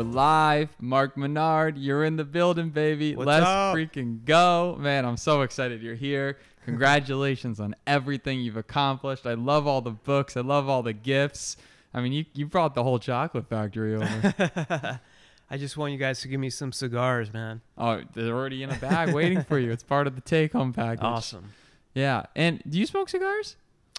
We're live. Mark Minard, you're in the building, baby. Let's freaking go. Man, I'm so excited you're here. Congratulations on everything you've accomplished. I love all the books. I love all the gifts. I mean, you brought the whole chocolate factory over. I just want you guys to give me some cigars, man. Oh, they're already in a bag waiting for you. It's part of the take-home package. Awesome. Yeah. And do you smoke cigars?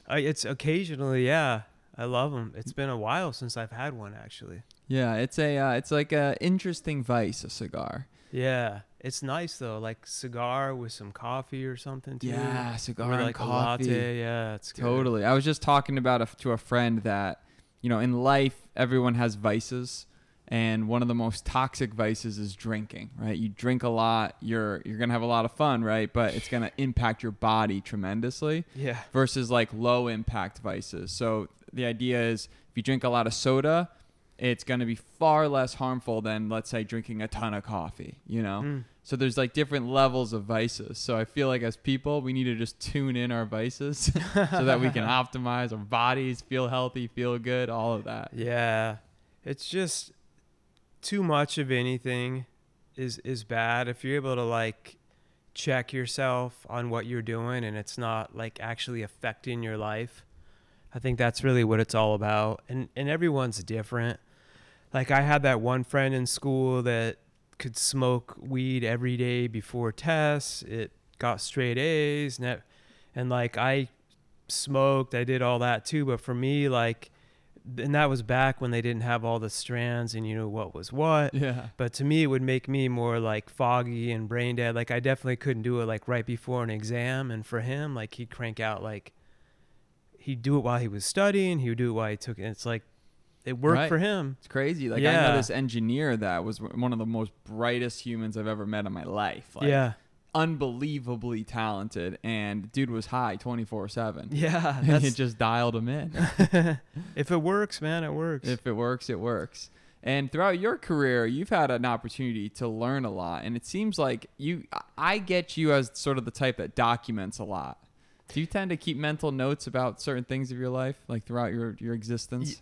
It's occasionally, yeah. I love them. It's been a while since I've had one, actually. Yeah, it's like a interesting vice, a cigar. Yeah, it's nice though, like cigar with some coffee or something too. Yeah, cigar and like coffee. A latte. Yeah, it's totally good. I was just talking about to a friend that, you know, in life everyone has vices, and one of the most toxic vices is drinking. Right, you drink a lot, you're gonna have a lot of fun, right? But it's gonna impact your body tremendously. Yeah. Versus like low impact vices. So the idea is if you drink a lot of soda, it's going to be far less harmful than, let's say, drinking a ton of coffee, you know? Mm. So there's like different levels of vices. So I feel like as people, we need to just tune in our vices so that we can optimize our bodies, feel healthy, feel good, all of that. Yeah. It's just too much of anything is bad. If you're able to like check yourself on what you're doing and it's not like actually affecting your life, I think that's really what it's all about. And everyone's different. Like I had that one friend in school that could smoke weed every day before tests. It got straight A's and like I smoked, I did all that too. But for me, like, and that was back when they didn't have all the strands and you know what was what. Yeah. But to me, it would make me more like foggy and brain dead. Like I definitely couldn't do it like right before an exam. And for him, like he'd crank out like, he'd do it while he was studying. He would do it while he took it. It's like, it worked right for him. It's crazy. Like yeah. I know this engineer that was one of the most brightest humans I've ever met in my life. Like, yeah. Unbelievably talented. And dude was high 24/7. Yeah. And it just dialed him in. If it works, man, it works. If it works, it works. And throughout your career, you've had an opportunity to learn a lot. And it seems like I get you as sort of the type that documents a lot. Do you tend to keep mental notes about certain things of your life, like throughout your existence?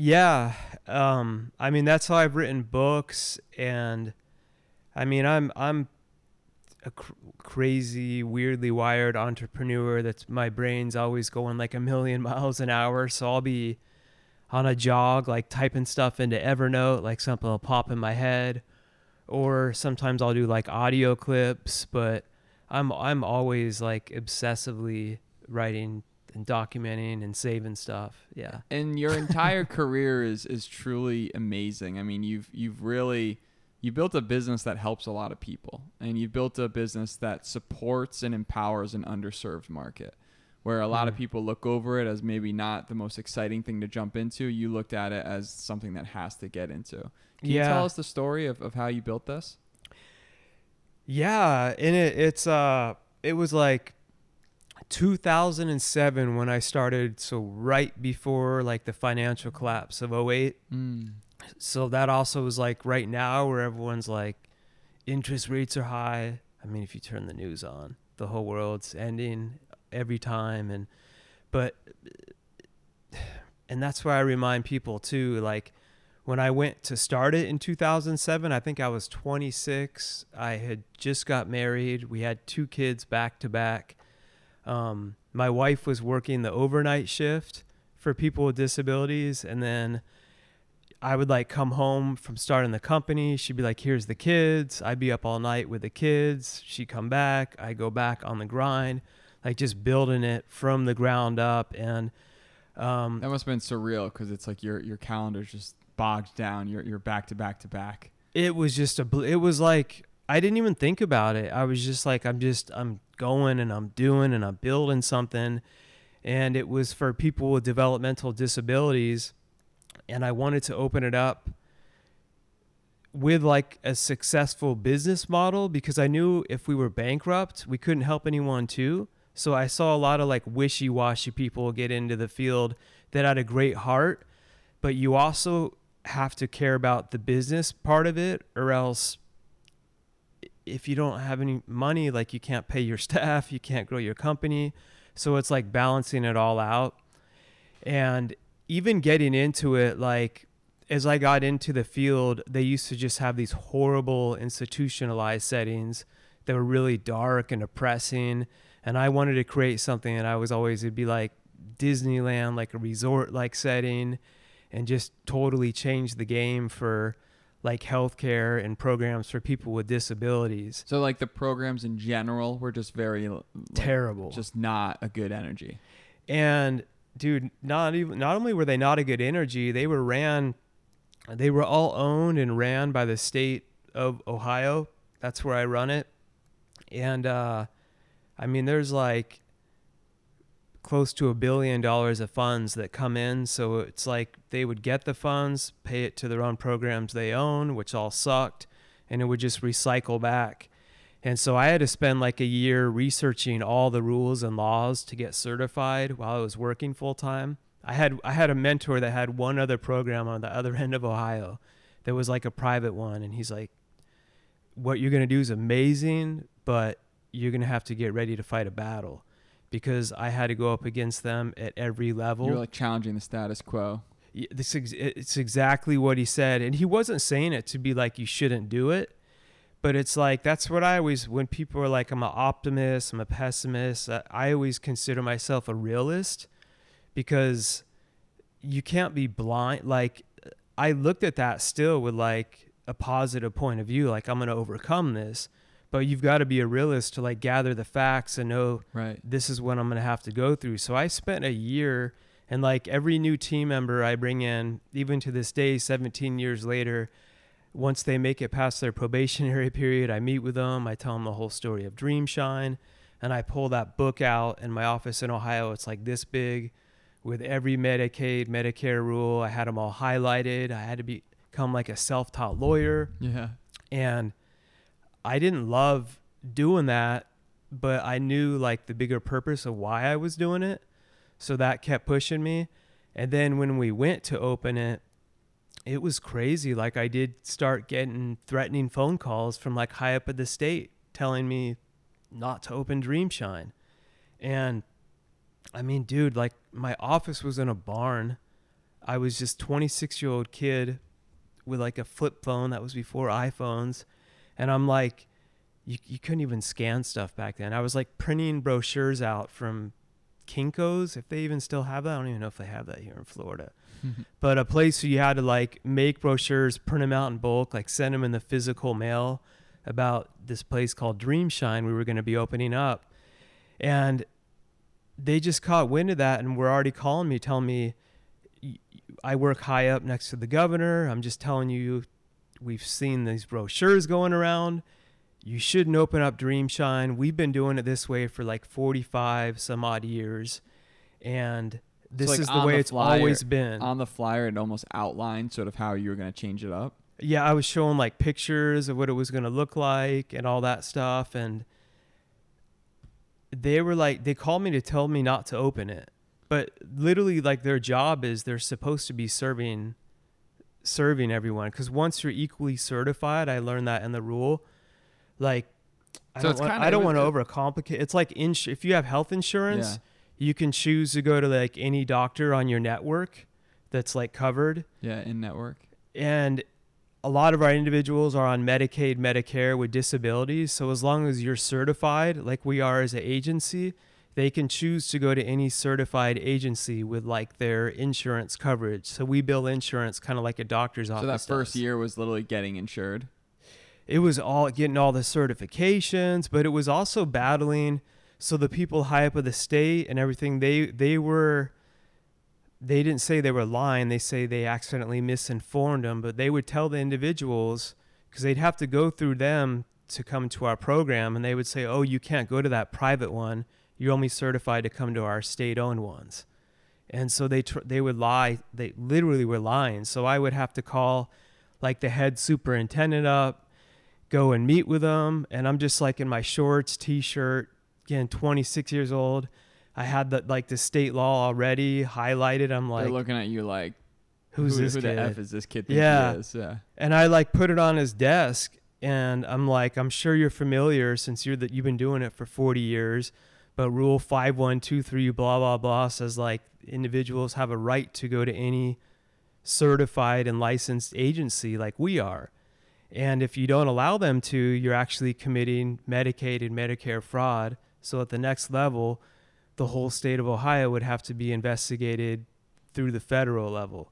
Yeah. I mean, that's how I've written books. And I mean, I'm a crazy, weirdly wired entrepreneur. That's my brain's always going like a million miles an hour. So I'll be on a jog, like typing stuff into Evernote, like something will pop in my head. Or sometimes I'll do like audio clips, but I'm always like obsessively writing and documenting and saving stuff. Yeah. And your entire career is truly amazing. I mean, you built a business that helps a lot of people, and you've built a business that supports and empowers an underserved market where a lot of people look over it as maybe not the most exciting thing to jump into. You looked at it as something that has to get into. Can you tell us the story of how you built this? Yeah, and it was like 2007 when I started, so right before like the financial collapse of 2008. Mm. So that also was like right now where everyone's like interest rates are high. I mean, if you turn the news on, the whole world's ending every time, and that's why I remind people too, like when I went to start it in 2007, I think I was 26. I had just got married. We had 2 kids back to back. My wife was working the overnight shift for people with disabilities. And then I would like come home from starting the company. She'd be like, here's the kids. I'd be up all night with the kids. She'd come back. I go back on the grind, like just building it from the ground up. And that must have been surreal because it's like your calendar's just bogged down, you're back to back to back. It was just it was like I didn't even think about it. I was just like I'm going and I'm doing and I'm building something, and it was for people with developmental disabilities, and I wanted to open it up with like a successful business model because I knew if we were bankrupt we couldn't help anyone too. So I saw a lot of like wishy-washy people get into the field that had a great heart, but you also have to care about the business part of it, or else if you don't have any money, like you can't pay your staff, you can't grow your company. So it's like balancing it all out. And even getting into it, like as I got into the field, they used to just have these horrible institutionalized settings that were really dark and oppressing. And I wanted to create something, and I was always, it'd be like Disneyland, like a resort like setting, and just totally change the game for like healthcare and programs for people with disabilities. So like the programs in general were just very like, terrible, just not a good energy. And dude, not only were they not a good energy, they were all owned and ran by the state of Ohio. That's where I run it. And I mean, there's like close to $1 billion of funds that come in. So it's like they would get the funds, pay it to their own programs they own, which all sucked, and it would just recycle back. And so I had to spend like a year researching all the rules and laws to get certified while I was working full time. I had a mentor that had one other program on the other end of Ohio that was like a private one. And he's like, what you're going to do is amazing, but you're going to have to get ready to fight a battle, because I had to go up against them at every level. You're like challenging the status quo. It's exactly what he said. And he wasn't saying it to be like, you shouldn't do it. But it's like, that's what I always, when people are like, I'm an optimist, I'm a pessimist, I always consider myself a realist, because you can't be blind. Like, I looked at that still with like a positive point of view, like I'm going to overcome this, but you've got to be a realist to like gather the facts and know, right, this is what I'm going to have to go through. So I spent a year, and like every new team member I bring in, even to this day, 17 years later, once they make it past their probationary period, I meet with them. I tell them the whole story of Dreamshine, and I pull that book out in my office in Ohio. It's like this big with every Medicaid, Medicare rule. I had them all highlighted. I had to become like a self-taught lawyer. Yeah. And I didn't love doing that, but I knew like the bigger purpose of why I was doing it. So that kept pushing me. And then when we went to open it, it was crazy. Like I did start getting threatening phone calls from like high up at the state telling me not to open Dreamshine. And I mean, dude, like my office was in a barn. I was just 26-year-old kid with like a flip phone that was before iPhones. And I'm like, you couldn't even scan stuff back then. I was like printing brochures out from Kinko's, if they even still have that. I don't even know if they have that here in Florida. But a place where you had to like make brochures, print them out in bulk, like send them in the physical mail about this place called Dreamshine we were going to be opening up. And they just caught wind of that and were already calling me, telling me, I work high up next to the governor. I'm just telling you, we've seen these brochures going around. You shouldn't open up Dreamshine. We've been doing it this way for like 45 some odd years. And this is the way it's always been. On the flyer, it almost outlined sort of how you were going to change it up. Yeah, I was showing like pictures of what it was going to look like and all that stuff. And they were like, they called me to tell me not to open it. But literally like their job is they're supposed to be serving everyone. Because once you're equally certified, I learned that in the rule. Like, I don't want to overcomplicate. It's like if you have health insurance, yeah, you can choose to go to like any doctor on your network that's like covered. Yeah, in network. And a lot of our individuals are on Medicaid, Medicare with disabilities. So as long as you're certified, like we are as an agency, they can choose to go to any certified agency with like their insurance coverage. So we bill insurance kind of like a doctor's office. So that first year was literally getting insured. It was all getting all the certifications, but it was also battling. So the people high up of the state and everything, they didn't say they were lying. They say they accidentally misinformed them, but they would tell the individuals, because they'd have to go through them to come to our program. And they would say, oh, you can't go to that private one. You're only certified to come to our state-owned ones. And so they would lie. They literally were lying. So I would have to call like the head superintendent up, go and meet with them. And I'm just like in my shorts, t-shirt, again, 26 years old. I had the state law already highlighted. I'm like, they're looking at you like, who the F is this kid? Yeah. He is? Yeah. And I like put it on his desk and I'm like, I'm sure you're familiar since you've been doing it for 40 years, but rule 5123, blah, blah, blah says like individuals have a right to go to any certified and licensed agency like we are. And if you don't allow them to, you're actually committing Medicaid and Medicare fraud. So at the next level, the whole state of Ohio would have to be investigated through the federal level,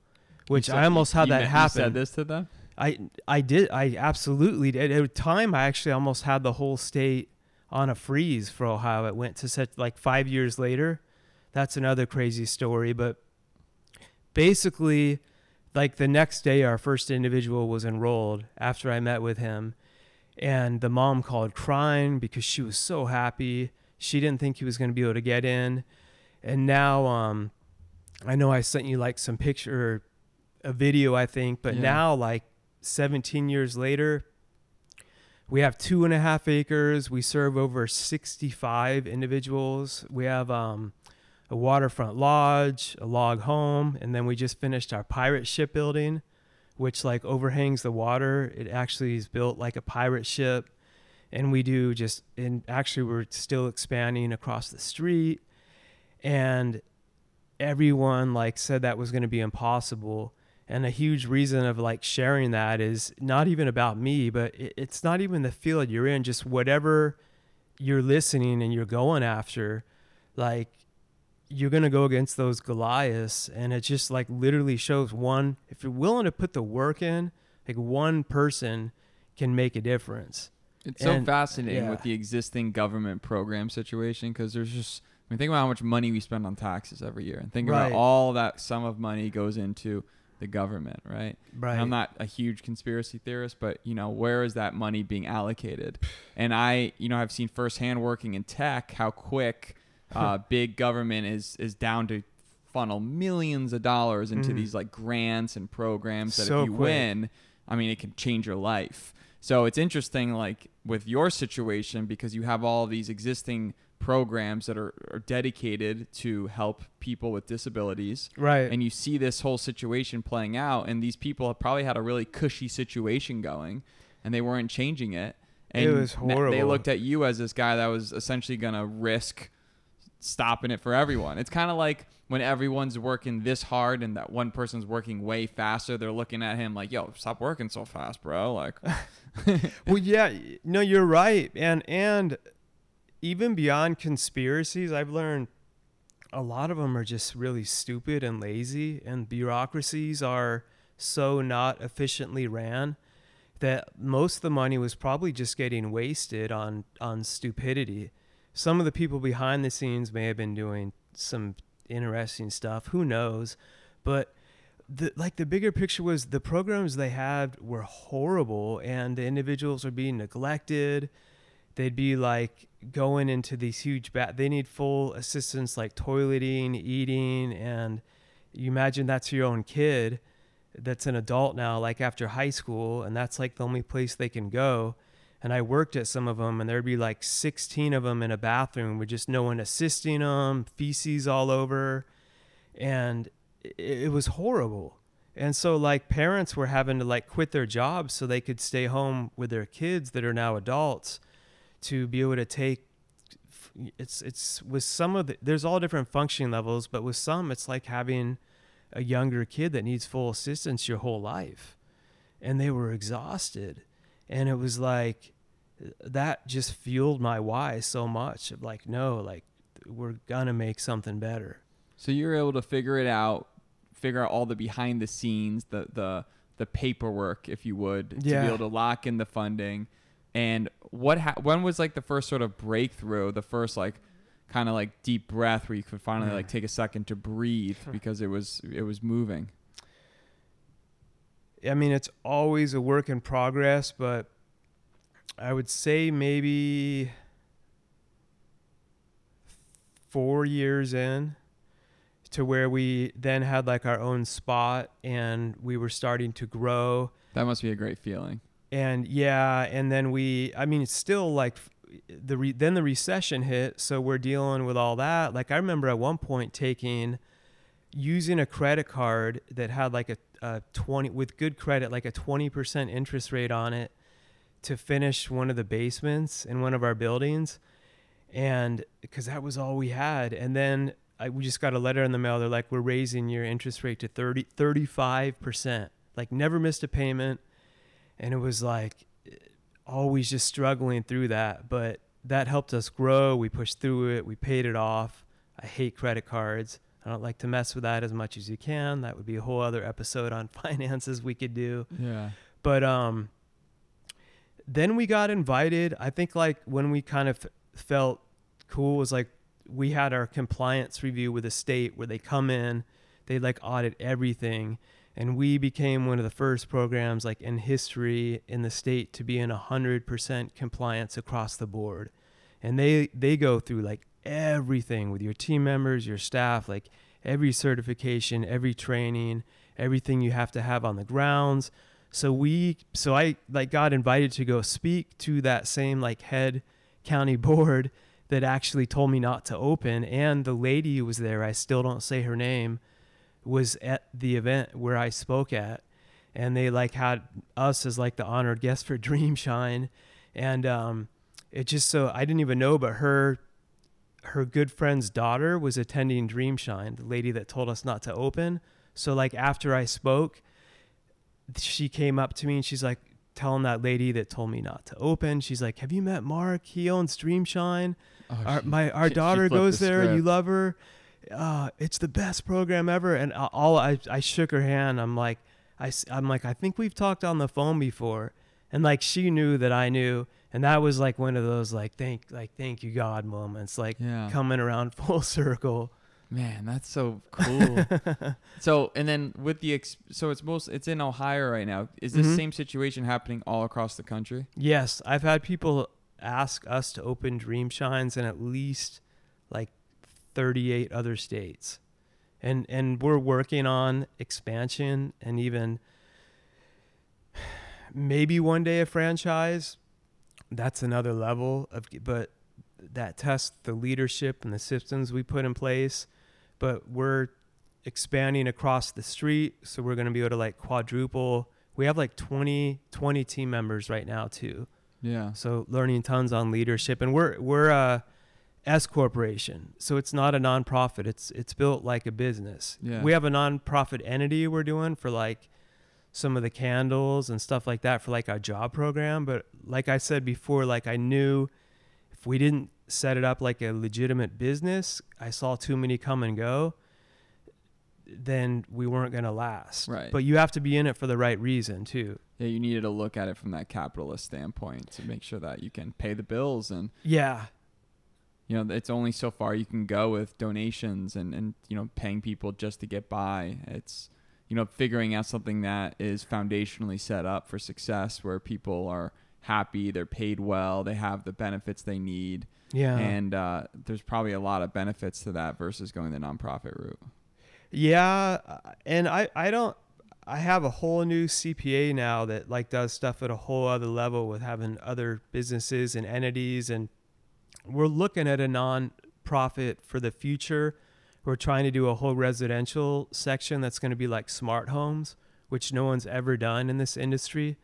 which I almost had that happen. You said this to them? I did. I absolutely did. At a time, I actually almost had the whole state on a freeze for Ohio. It went to such like 5 years later. That's another crazy story. But basically, like the next day, our first individual was enrolled after I met with him. And the mom called crying because she was so happy. She didn't think he was going to be able to get in. And now I know I sent you like some picture, a video, I think, but yeah. Now like 17 years later, we have 2.5 acres. We serve over 65 individuals. We have a waterfront lodge, a log home, and then we just finished our pirate ship building, which like overhangs the water. It actually is built like a pirate ship. And we do just, and actually we're still expanding across the street. And everyone like said that was going to be impossible. And a huge reason of like sharing that is not even about me, but it's not even the field you're in, just whatever you're listening and you're going after, like you're going to go against those Goliaths. And it just like literally shows one, if you're willing to put the work in, like one person can make a difference. It's so fascinating with the existing government program situation, because there's just, I mean, think about how much money we spend on taxes every year, and think about all that sum of money goes into the government, right? Right. And I'm not a huge conspiracy theorist, but you know, where is that money being allocated? And I, you know, I've seen firsthand working in tech how quick big government is down to funnel millions of dollars into these like grants and programs that so if you win, I mean, it can change your life. So it's interesting, like with your situation, because you have all these existing programs that are dedicated to help people with disabilities. Right. And you see this whole situation playing out, and these people have probably had a really cushy situation going and they weren't changing it. And it was horrible. They looked at you as this guy that was essentially going to risk stopping it for everyone. It's kind of like when everyone's working this hard and that one person's working way faster, they're looking at him like, yo, stop working so fast, bro. Like, well, yeah, no, you're right. And even beyond conspiracies, I've learned a lot of them are just really stupid and lazy, and bureaucracies are so not efficiently ran that most of the money was probably just getting wasted on stupidity. Some of the people behind the scenes may have been doing some interesting stuff, who knows, but the bigger picture was the programs they had were horrible, and the individuals were being neglected. They'd be like going into these huge they need full assistance, like toileting, eating. And you imagine that's your own kid that's an adult now, like after high school, and that's like the only place they can go. And I worked at some of them, and there'd be like 16 of them in a bathroom with just no one assisting them, feces all over. And it was horrible. And so like parents were having to like quit their jobs so they could stay home with their kids that are now adults, to be able to take it's with some of the, there's all different functioning levels, but with some, it's like having a younger kid that needs full assistance your whole life. And they were exhausted. And it was like, that just fueled my why so much of like, no, like we're gonna make something better. So you were able to figure out all the behind the scenes, the paperwork, if you would, to be able to lock in the funding. And when was like the first sort of breakthrough, the first like kind of like deep breath where you could finally like take a second to breathe because it was moving? I mean, it's always a work in progress, but I would say maybe 4 years in to where we then had like our own spot and we were starting to grow. That must be a great feeling. And and then it's still like then the recession hit. So we're dealing with all that. Like I remember at one point using a credit card that had like a 20 with good credit, like a 20% interest rate on it to finish one of the basements in one of our buildings. And because that was all we had. And then we just got a letter in the mail. They're like, we're raising your interest rate to 35%. Like, never missed a payment. And it was like, always just struggling through that. But that helped us grow. We pushed through it. We paid it off. I hate credit cards. I don't like to mess with that as much as you can. That would be a whole other episode on finances we could do. Yeah. But then we got invited. I think like when we kind of felt cool was like we had our compliance review with the state where they come in, they like audit everything. And we became one of the first programs like in history in the state to be in 100% compliance across the board. And they go through like everything with your team members, your staff, like every certification, every training, everything you have to have on the grounds. So I like got invited to go speak to that same like head county board that actually told me not to open. And the lady who was there, I still don't say her name, was at the event where I spoke at, and they like had us as like the honored guest for Dreamshine. And it just, so I didn't even know, but her good friend's daughter was attending Dreamshine, the lady that told us not to open. So like after I spoke, she came up to me and she's like telling that lady that told me not to open, she's like, have you met Mark? He owns Dreamshine. Oh, our daughter goes there. You love her. It's the best program ever. And I shook her hand. I'm like, I think we've talked on the phone before. And like, she knew that I knew. And that was like one of those, like, thank you, God moments, like coming around full circle. Man, that's so cool. So, and then with the, it's in Ohio right now. Is this same situation happening all across the country? Yes. I've had people ask us to open Dreamshines in at least like 38 other states, and we're working on expansion and even maybe one day a franchise. That's another level of, but that tests the leadership and the systems we put in place. But we're expanding across the street, so we're going to be able to like quadruple. We have like 20 team members right now too. Yeah. So learning tons on leadership, and we're S corporation. So it's not a nonprofit. It's built like a business. Yeah. We have a nonprofit entity we're doing for like some of the candles and stuff like that for like our job program. But like I said before, like I knew if we didn't set it up like a legitimate business, I saw too many come and go, then we weren't going to last. Right. But you have to be in it for the right reason too. Yeah. You needed to look at it from that capitalist standpoint to make sure that you can pay the bills and you know, it's only so far you can go with donations and, you know, paying people just to get by. It's, you know, figuring out something that is foundationally set up for success where people are happy, they're paid well, they have the benefits they need. Yeah. And there's probably a lot of benefits to that versus going the nonprofit route. Yeah. And I have a whole new CPA now that like does stuff at a whole other level with having other businesses and entities, and we're looking at a non-profit for the future. We're trying to do a whole residential section that's going to be like smart homes, which no one's ever done in this industry.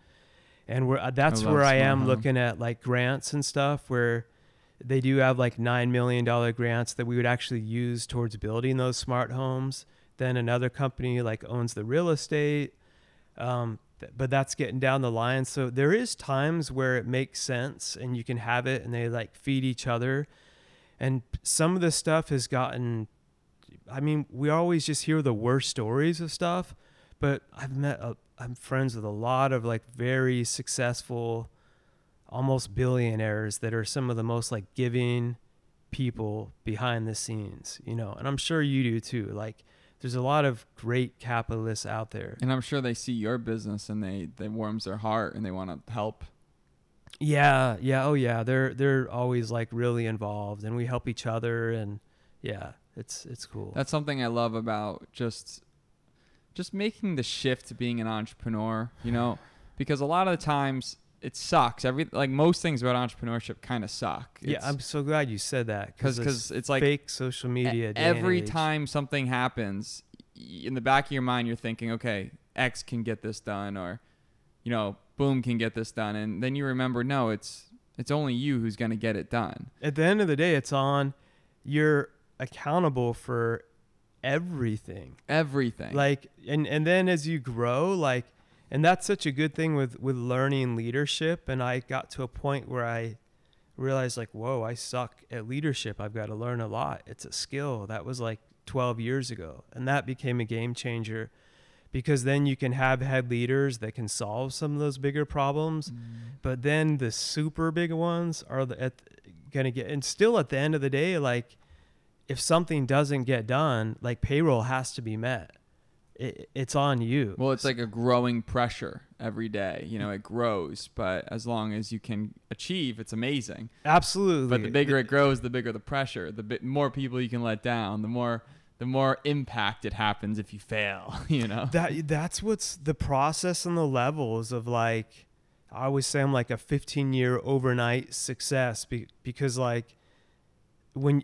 And that's where I am looking at like grants and stuff where they do have like $9 million grants that we would actually use towards building those smart homes. Then another company like owns the real estate, but that's getting down the line. So there is times where it makes sense and you can have it and they like feed each other. And some of the stuff has gotten, I mean, we always just hear the worst stories of stuff, but I'm friends with a lot of like very successful, almost billionaires that are some of the most like giving people behind the scenes, you know, and I'm sure you do too. Like, there's a lot of great capitalists out there. And I'm sure they see your business and they warms their heart and they want to help. Yeah. Yeah. Oh yeah. They're always like really involved and we help each other, and yeah, it's cool. That's something I love about just making the shift to being an entrepreneur, you know, because a lot of the times it sucks. Like most things about entrepreneurship kind of suck. It's, I'm so glad you said that because it's like fake social media. Every time something happens, in the back of your mind, you're thinking, okay, X can get this done, or, you know, boom can get this done. And then you remember, no, it's only you who's going to get it done. At the end of the day, it's on your accountable for everything. Like, and then as you grow, like, and that's such a good thing with learning leadership. And I got to a point where I realized, like, whoa, I suck at leadership. I've got to learn a lot. It's a skill. That was like 12 years ago. And that became a game changer, because then you can have head leaders that can solve some of those bigger problems. Mm. But then the super big ones are going to get, and still at the end of the day, like, if something doesn't get done, like, payroll has to be met. It's on you. Well, it's like a growing pressure every day. You know, it grows, but as long as you can achieve, it's amazing. Absolutely. But the bigger it grows, the bigger the pressure. More people you can let down, the more impact it happens if you fail, you know? That's what's the process and the levels of, like, I always say I'm like a 15-year overnight success, because like,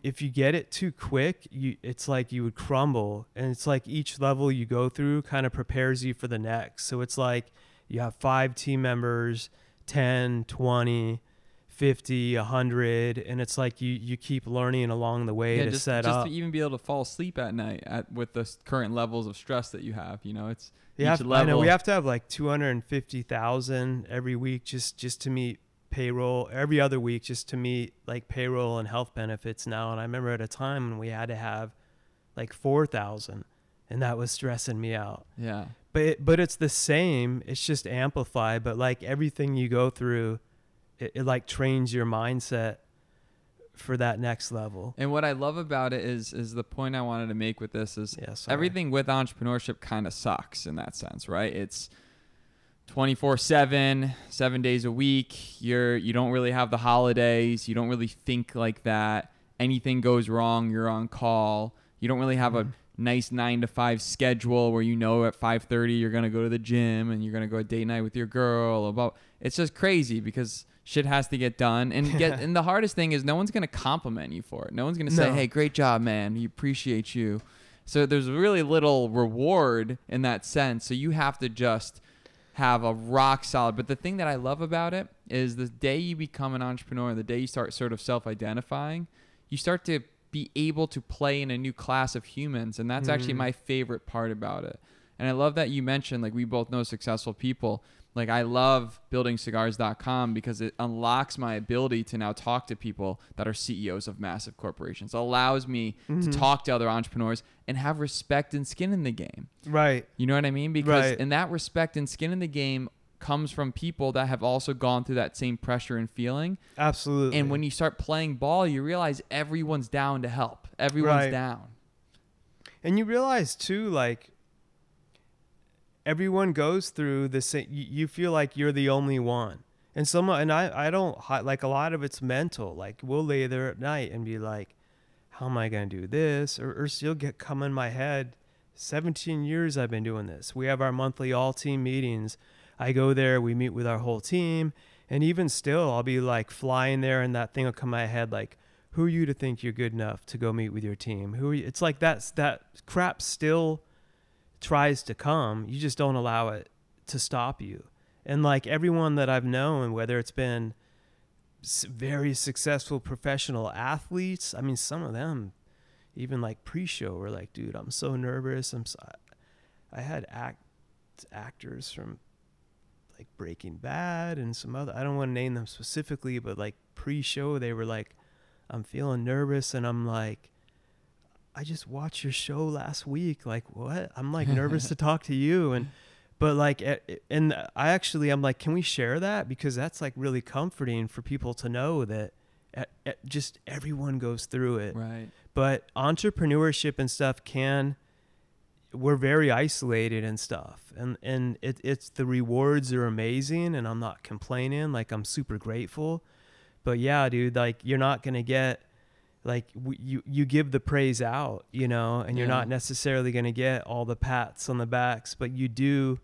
if you get it too quick, it's like you would crumble. And it's like each level you go through kind of prepares you for the next. So it's like you have 5 team members, 10, 20, 50, 100. And it's like you keep learning along the way to set up. Just to even be able to fall asleep at night with the current levels of stress that you have. You know, it's each level. I know we have to have like 250,000 every week just to meet payroll, every other week just to meet like payroll and health benefits now. And I remember at a time when we had to have like 4,000, and that was stressing me out. Yeah. But it's the same. It's just amplified. But like everything you go through, it like trains your mindset for that next level. And what I love about it is the point I wanted to make with this is everything with entrepreneurship kind of sucks in that sense, right? It's 24/7, 7 days a week. You don't really have the holidays. You don't really think like that. Anything goes wrong, you're on call. You don't really have a nice 9 to 5 schedule where, you know, at 5:30 you're going to go to the gym and you're going to go a date night with your girl. It's just crazy because shit has to get done. And the hardest thing is no one's going to compliment you for it. No one's going to say, hey, great job, man. We appreciate you. So there's really little reward in that sense. So you have to just have a rock solid. But the thing that I love about it is the day you become an entrepreneur, the day you start sort of self-identifying, you start to be able to play in a new class of humans. And that's actually my favorite part about it. And I love that you mentioned, like, we both know successful people. Like, I love building cigars.com because it unlocks my ability to now talk to people that are CEOs of massive corporations. It allows me to talk to other entrepreneurs and have respect and skin in the game. Right. You know what I mean? Because in that respect and skin in the game comes from people that have also gone through that same pressure and feeling. Absolutely. And when you start playing ball, you realize everyone's down to help. Everyone's down. And you realize too, like, everyone goes through the same. You feel like you're the only one, and I don't, like, a lot of it's mental. Like, we'll lay there at night and be like, "How am I gonna do this?" Or you'll come in my head. 17 years I've been doing this. We have our monthly all team meetings. I go there. We meet with our whole team, and even still, I'll be like flying there, and that thing will come in my head like, "Who are you to think you're good enough to go meet with your team? Who are you?" It's like that crap still tries to come. You just don't allow it to stop you. And like everyone that I've known, whether it's been very successful professional athletes, I mean, some of them even like pre-show were like, dude, I'm so nervous. I had actors from like Breaking Bad and some other, I don't want to name them specifically, but like pre-show they were like, I'm feeling nervous. And I'm like, I just watched your show last week. Like, what? I'm like nervous to talk to you. But like, and I actually, I'm like, can we share that? Because that's like really comforting for people to know that just everyone goes through it. Right. But entrepreneurship and stuff we're very isolated and stuff. And it's the rewards are amazing, and I'm not complaining. Like, I'm super grateful, but yeah, dude, like, you're not going to get, like, you give the praise out, you know, and you're not necessarily going to get all the pats on the backs, but you do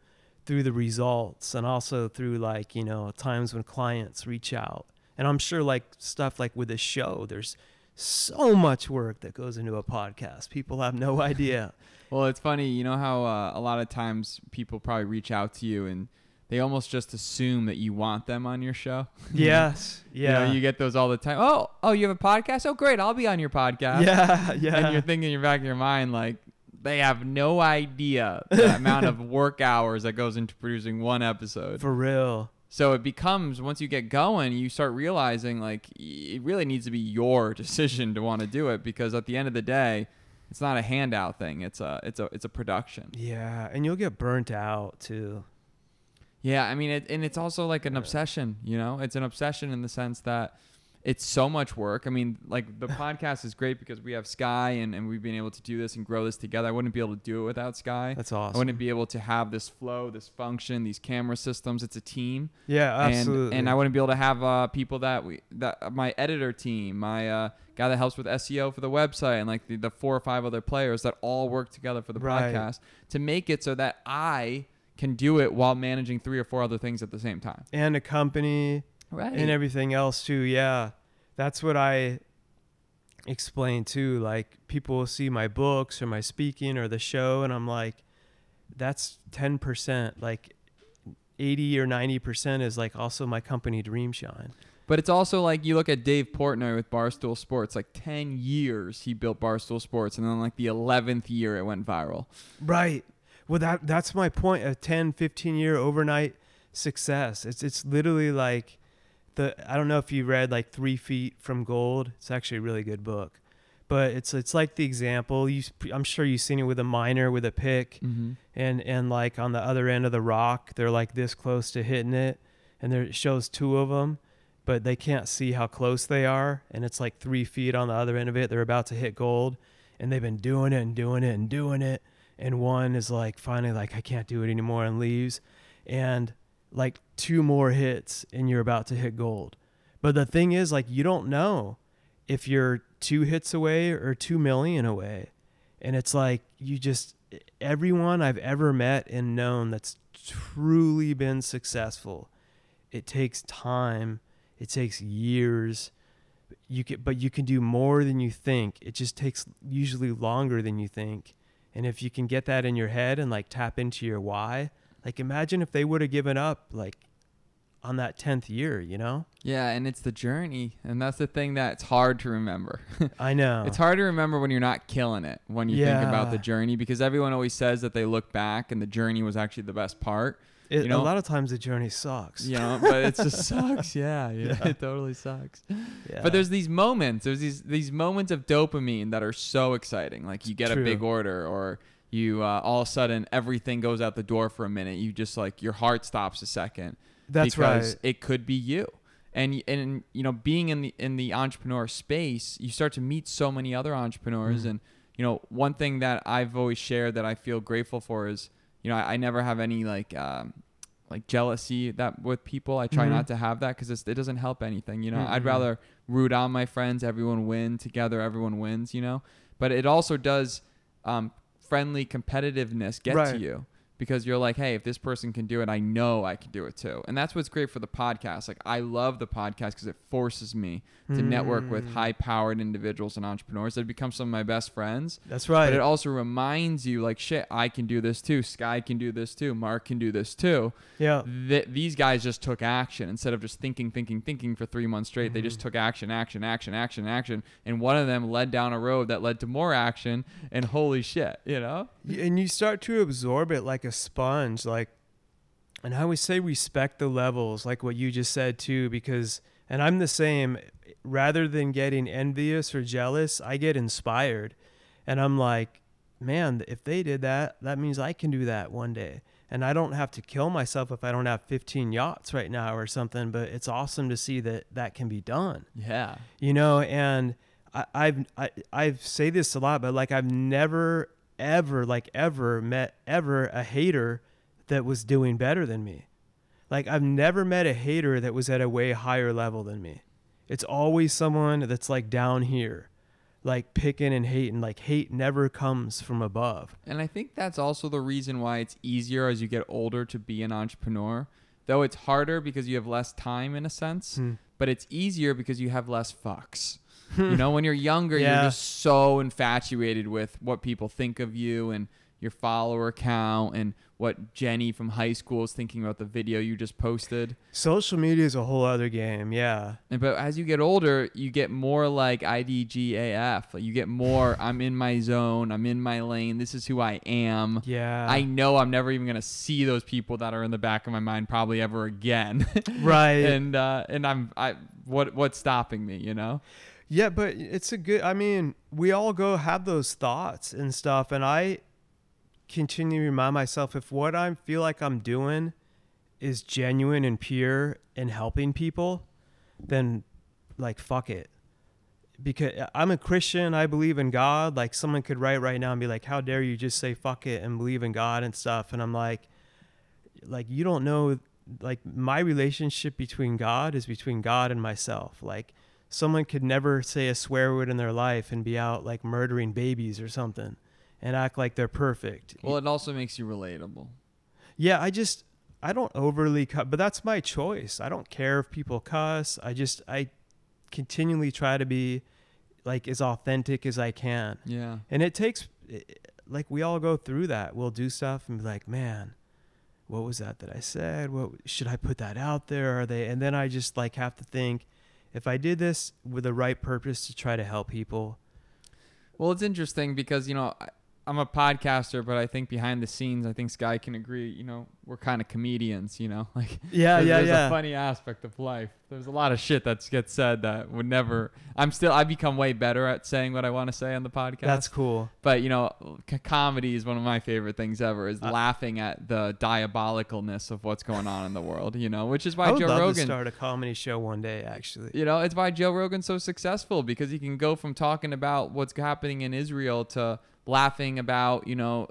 through the results, and also through, like, you know, times when clients reach out. And I'm sure, like, stuff like with a show, there's so much work that goes into a podcast. People have no idea. Well, it's funny, you know how a lot of times people probably reach out to you and they almost just assume that you want them on your show. Yes. Yeah. You know, you get those all the time. Oh, you have a podcast? Oh, great. I'll be on your podcast. Yeah. Yeah. And you're thinking in your back of your mind, like, they have no idea the amount of work hours that goes into producing one episode. For real. So it becomes, once you get going, you start realizing, like, it really needs to be your decision to want to do it, because at the end of the day, it's not a handout thing. It's a production. Yeah. And you'll get burnt out too. Yeah. I mean, it's also like an obsession, you know, it's an obsession in the sense that it's so much work. I mean, like, the podcast is great because we have Sky and we've been able to do this and grow this together. I wouldn't be able to do it without Sky. That's awesome. I wouldn't be able to have this flow, this function, these camera systems. It's a team. Yeah, absolutely. And I wouldn't be able to have people that my editor team, my guy that helps with SEO for the website, and like the 4 or 5 other players that all work together for the podcast to make it so that I can do it while managing 3 or 4 other things at the same time. And a company. Right. And everything else too. Yeah. That's what I explain too. Like, people will see my books or my speaking or the show, and I'm like, that's 10%. Like 80 or 90% is like also my company Dreamshine. But it's also like, you look at Dave Portnoy with Barstool Sports, like 10 years he built Barstool Sports, and then like the 11th year it went viral. Right. Well, that's my point. A 10, 15 year overnight success. It's literally like, I don't know if you read like 3 Feet from Gold. It's actually a really good book, but it's like the example. I'm sure you've seen it with a miner with a pick, mm-hmm. and like on the other end of the rock, they're like this close to hitting it, and there it shows 2 of them, but they can't see how close they are, and it's like 3 feet on the other end of it. They're about to hit gold, and they've been doing it and doing it and doing it, and one is like finally like, I can't do it anymore, and leaves, and like 2 more hits and you're about to hit gold. But the thing is, like, you don't know if you're 2 hits away or 2 million away. And it's like, you just, everyone I've ever met and known that's truly been successful, it takes time. It takes years. But you can do more than you think. It just takes usually longer than you think. And if you can get that in your head and like tap into your why, like, imagine if they would have given up, like, on that 10th year, you know? Yeah, and it's the journey, and that's the thing that's hard to remember. I know. It's hard to remember when you're not killing it, when you think about the journey, because everyone always says that they look back and the journey was actually the best part. You know? A lot of times the journey sucks. Yeah, you know, but it just sucks. Yeah, it totally sucks. Yeah. But there's these moments. There's these moments of dopamine that are so exciting. Like, you get a big order, or you all of a sudden, everything goes out the door for a minute. You just, like, your heart stops a second. That's right. Because it could be you. And you know, being in the entrepreneur space, you start to meet so many other entrepreneurs. Mm-hmm. And, you know, one thing that I've always shared that I feel grateful for is, you know, I never have any like jealousy that with people. I try mm-hmm. not to have that, because it doesn't help anything. You know, mm-hmm. I'd rather root on my friends. Everyone win together. Everyone wins, you know, but it also does, friendly competitiveness get to you, because you're like, hey, if this person can do it, I know I can do it too. And that's what's great for the podcast. Like, I love the podcast because it forces me to network with high-powered individuals and entrepreneurs that become some of my best friends. That's right. But it also reminds you, like, shit, I can do this too. Sky can do this too. Mark can do this too. Yeah. These guys just took action instead of just thinking for 3 months straight. They just took action. And one of them led down a road that led to more action. And holy shit, you know? And you start to absorb it like a sponge, like, and I always say respect the levels, like what you just said too, because, and I'm the same, rather than getting envious or jealous, I get inspired, and I'm like, man, if they did that, that means I can do that one day. And I don't have to kill myself if I don't have 15 yachts right now or something, but it's awesome to see that can be done. Yeah. You know, and I've say this a lot, but like, I've never ever met a hater that was doing better than me. Like, I've never met a hater that was at a way higher level than me. It's always someone that's like down here, like picking and hating. Like, hate never comes from above. And I think that's also the reason why it's easier as you get older to be an entrepreneur, though it's harder because you have less time in a sense, but it's easier because you have less fucks. You know, when you're younger, you're just so infatuated with what people think of you and your follower count and what Jenny from high school is thinking about the video you just posted. Social media is a whole other game, yeah. And, but as you get older, you get more like IDGAF. Like you get more, I'm in my zone, I'm in my lane, this is who I am. Yeah. I know I'm never even going to see those people that are in the back of my mind probably ever again. Right. And what's stopping me, you know? Yeah, but it's a good, I mean, we all go have those thoughts and stuff. And I continue to remind myself, if what I feel like I'm doing is genuine and pure and helping people, then like, fuck it. Because I'm a Christian, I believe in God. Like someone could write right now and be like, how dare you just say fuck it and believe in God and stuff. And I'm like, you don't know, like my relationship between God is between God and myself. Like, someone could never say a swear word in their life and be out like murdering babies or something and act like they're perfect. Well, it also makes you relatable. Yeah, I don't overly cuss, but that's my choice. I don't care if people cuss. I continually try to be like as authentic as I can. Yeah. And it takes, like we all go through that. We'll do stuff and be like, man, what was that I said? What should I put that out there? Are they? And then I just like have to think, if I did this with the right purpose to try to help people. Well, it's interesting because, you know, I'm a podcaster, but I think behind the scenes, I think Sky can agree, you know, we're kind of comedians, you know, like, there's a funny aspect of life. There's a lot of shit that gets said that would never, I've become way better at saying what I want to say on the podcast. That's cool. But you know, comedy is one of my favorite things ever, is laughing at the diabolicalness of what's going on in the world, you know, which is why Joe Rogan. I would love to start a comedy show one day, actually. You know, it's why Joe Rogan's so successful, because he can go from talking about what's happening in Israel to laughing about, you know,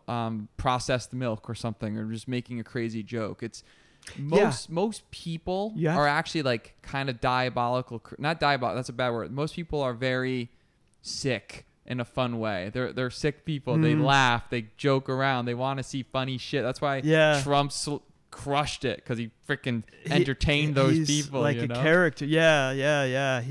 processed milk or something, or just making a crazy joke. It's most people are actually like kind of diabolical. Not diabolical, that's a bad word. Most people are very sick in a fun way. They're sick people. They laugh, they joke around, they want to see funny shit. That's why Trump's crushed it, because he freaking entertained those people. Like you know? Character. Yeah.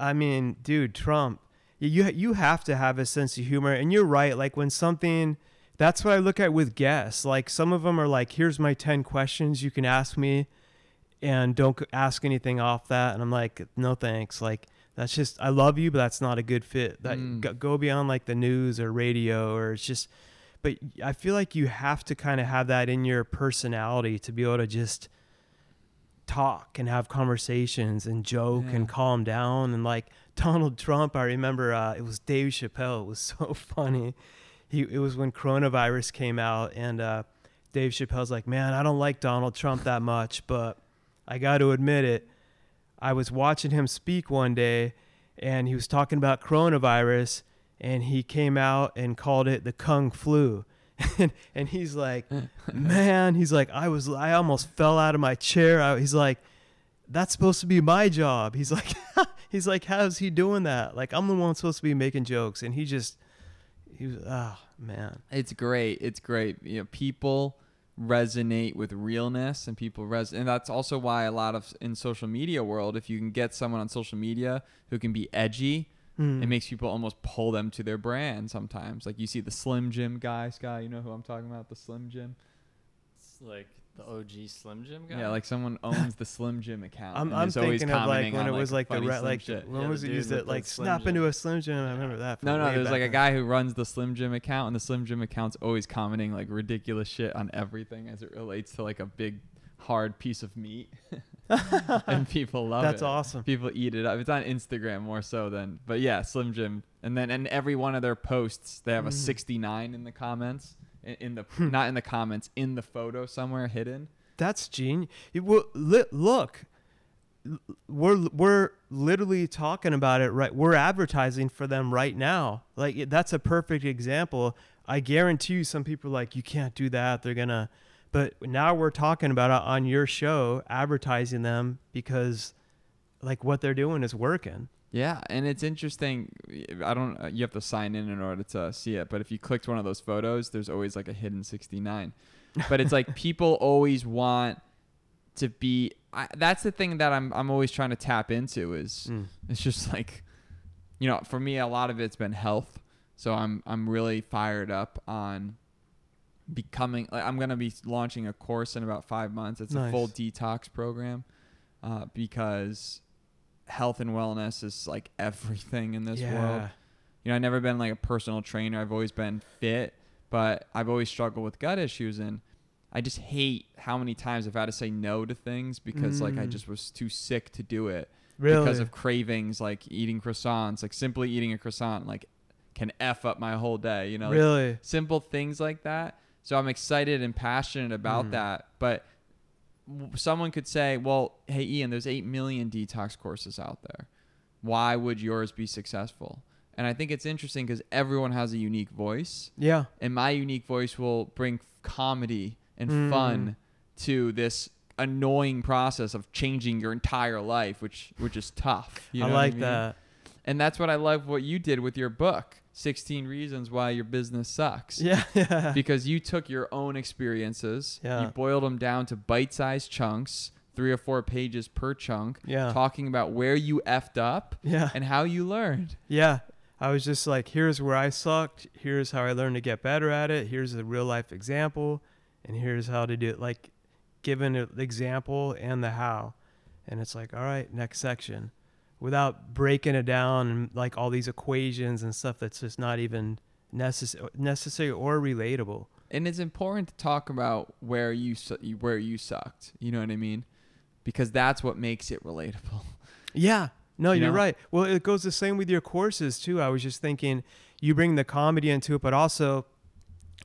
I mean, dude, Trump. You have to have a sense of humor. And you're right. Like when something, that's what I look at with guests. Like some of them are like, here's my 10 questions you can ask me and don't ask anything off that. And I'm like, no, thanks. Like that's just, I love you, but that's not a good fit. That go beyond like the news or radio, or it's just, but I feel like you have to kind of have that in your personality to be able to just talk and have conversations and joke and calm down. And like Donald Trump, I remember it was Dave Chappelle. It was so funny. It was when coronavirus came out, and Dave Chappelle's like, man, I don't like Donald Trump that much, but I got to admit it. I was watching him speak one day, and he was talking about coronavirus, and he came out and called it the Kung Flu. And he's like, man, he's like, I almost fell out of my chair. He's like, that's supposed to be my job. He's like, he's like, how's he doing that? Like, I'm the one supposed to be making jokes. And he was, oh man, it's great. It's great. You know, people resonate with realness, and people and that's also why a lot of in social media world, if you can get someone on social media who can be edgy, it makes people almost pull them to their brand sometimes. Like you see the Slim Jim guy, Sky, you know who I'm talking about? The Slim Jim. It's like the OG Slim Jim guy? Yeah, like someone owns the Slim Jim account. I'm thinking of like when it was like the red, like when was it used that like snap into a Slim Jim? I remember that. No, there's like a guy who runs the Slim Jim account, and the Slim Jim account's always commenting like ridiculous shit on everything as it relates to like a big hard piece of meat. And people love it. That's awesome. People eat it up. It's on Instagram more so than, but yeah, Slim Jim. And every one of their posts, they have a 69 in the comments, not in the comments, in the photo somewhere hidden. That's genius. Look, we're literally talking about it, right? We're advertising for them right now. Like that's a perfect example. I guarantee you, some people are like, you can't do that. They're gonna. But now we're talking about it on your show, advertising them, because like what they're doing is working. Yeah. And it's interesting. You have to sign in order to see it. But if you clicked one of those photos, there's always like a hidden 69, but it's like people always want to be, that's the thing that I'm always trying to tap into is it's just like, you know, for me, a lot of it's been health. So I'm really fired up on becoming, like, I'm going to be launching a course in about 5 months. It's nice. A full detox program, because health and wellness is like everything in this world. You know, I've never been like a personal trainer. I've always been fit, but I've always struggled with gut issues. And I just hate how many times I've had to say no to things because like I just was too sick to do it. Really? Because of cravings, like eating croissants, like simply eating a croissant, like can F up my whole day, you know, really like simple things like that. So I'm excited and passionate about that. But someone could say, well, hey, Ian, there's 8 million detox courses out there. Why would yours be successful? And I think it's interesting because everyone has a unique voice. Yeah. And my unique voice will bring comedy and fun to this annoying process of changing your entire life, which is tough. You know what I mean? That. And that's what I love what you did with your book, 16 Reasons Why Your Business Sucks. Yeah. Because you took your own experiences, you boiled them down to bite-sized chunks, 3 or 4 pages per chunk, talking about where you effed up and how you learned. Yeah. I was just like, here's where I sucked. Here's how I learned to get better at it. Here's a real life example. And here's how to do it. Like, given an example and the how. And it's like, all right, next section. Without breaking it down and like all these equations and stuff that's just not even necessary or relatable. And it's important to talk about where you sucked. You know what I mean? Because that's what makes it relatable. Yeah. No, you're right. Well, it goes the same with your courses too. I was just thinking you bring the comedy into it, but also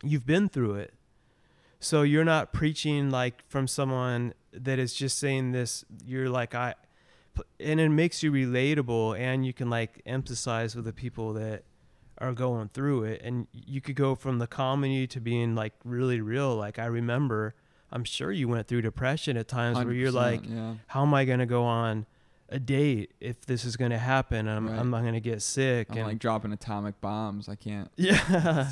you've been through it. So you're not preaching like from someone that is just saying this. You're like, and it makes you relatable, and you can like emphasize with the people that are going through it. And you could go from the comedy to being like really real. Like, I remember, I'm sure you went through depression at times where you're like, how am I going to go on a date if this is going to happen? I'm not going to get sick. I'm like dropping atomic bombs. I can't. Yeah.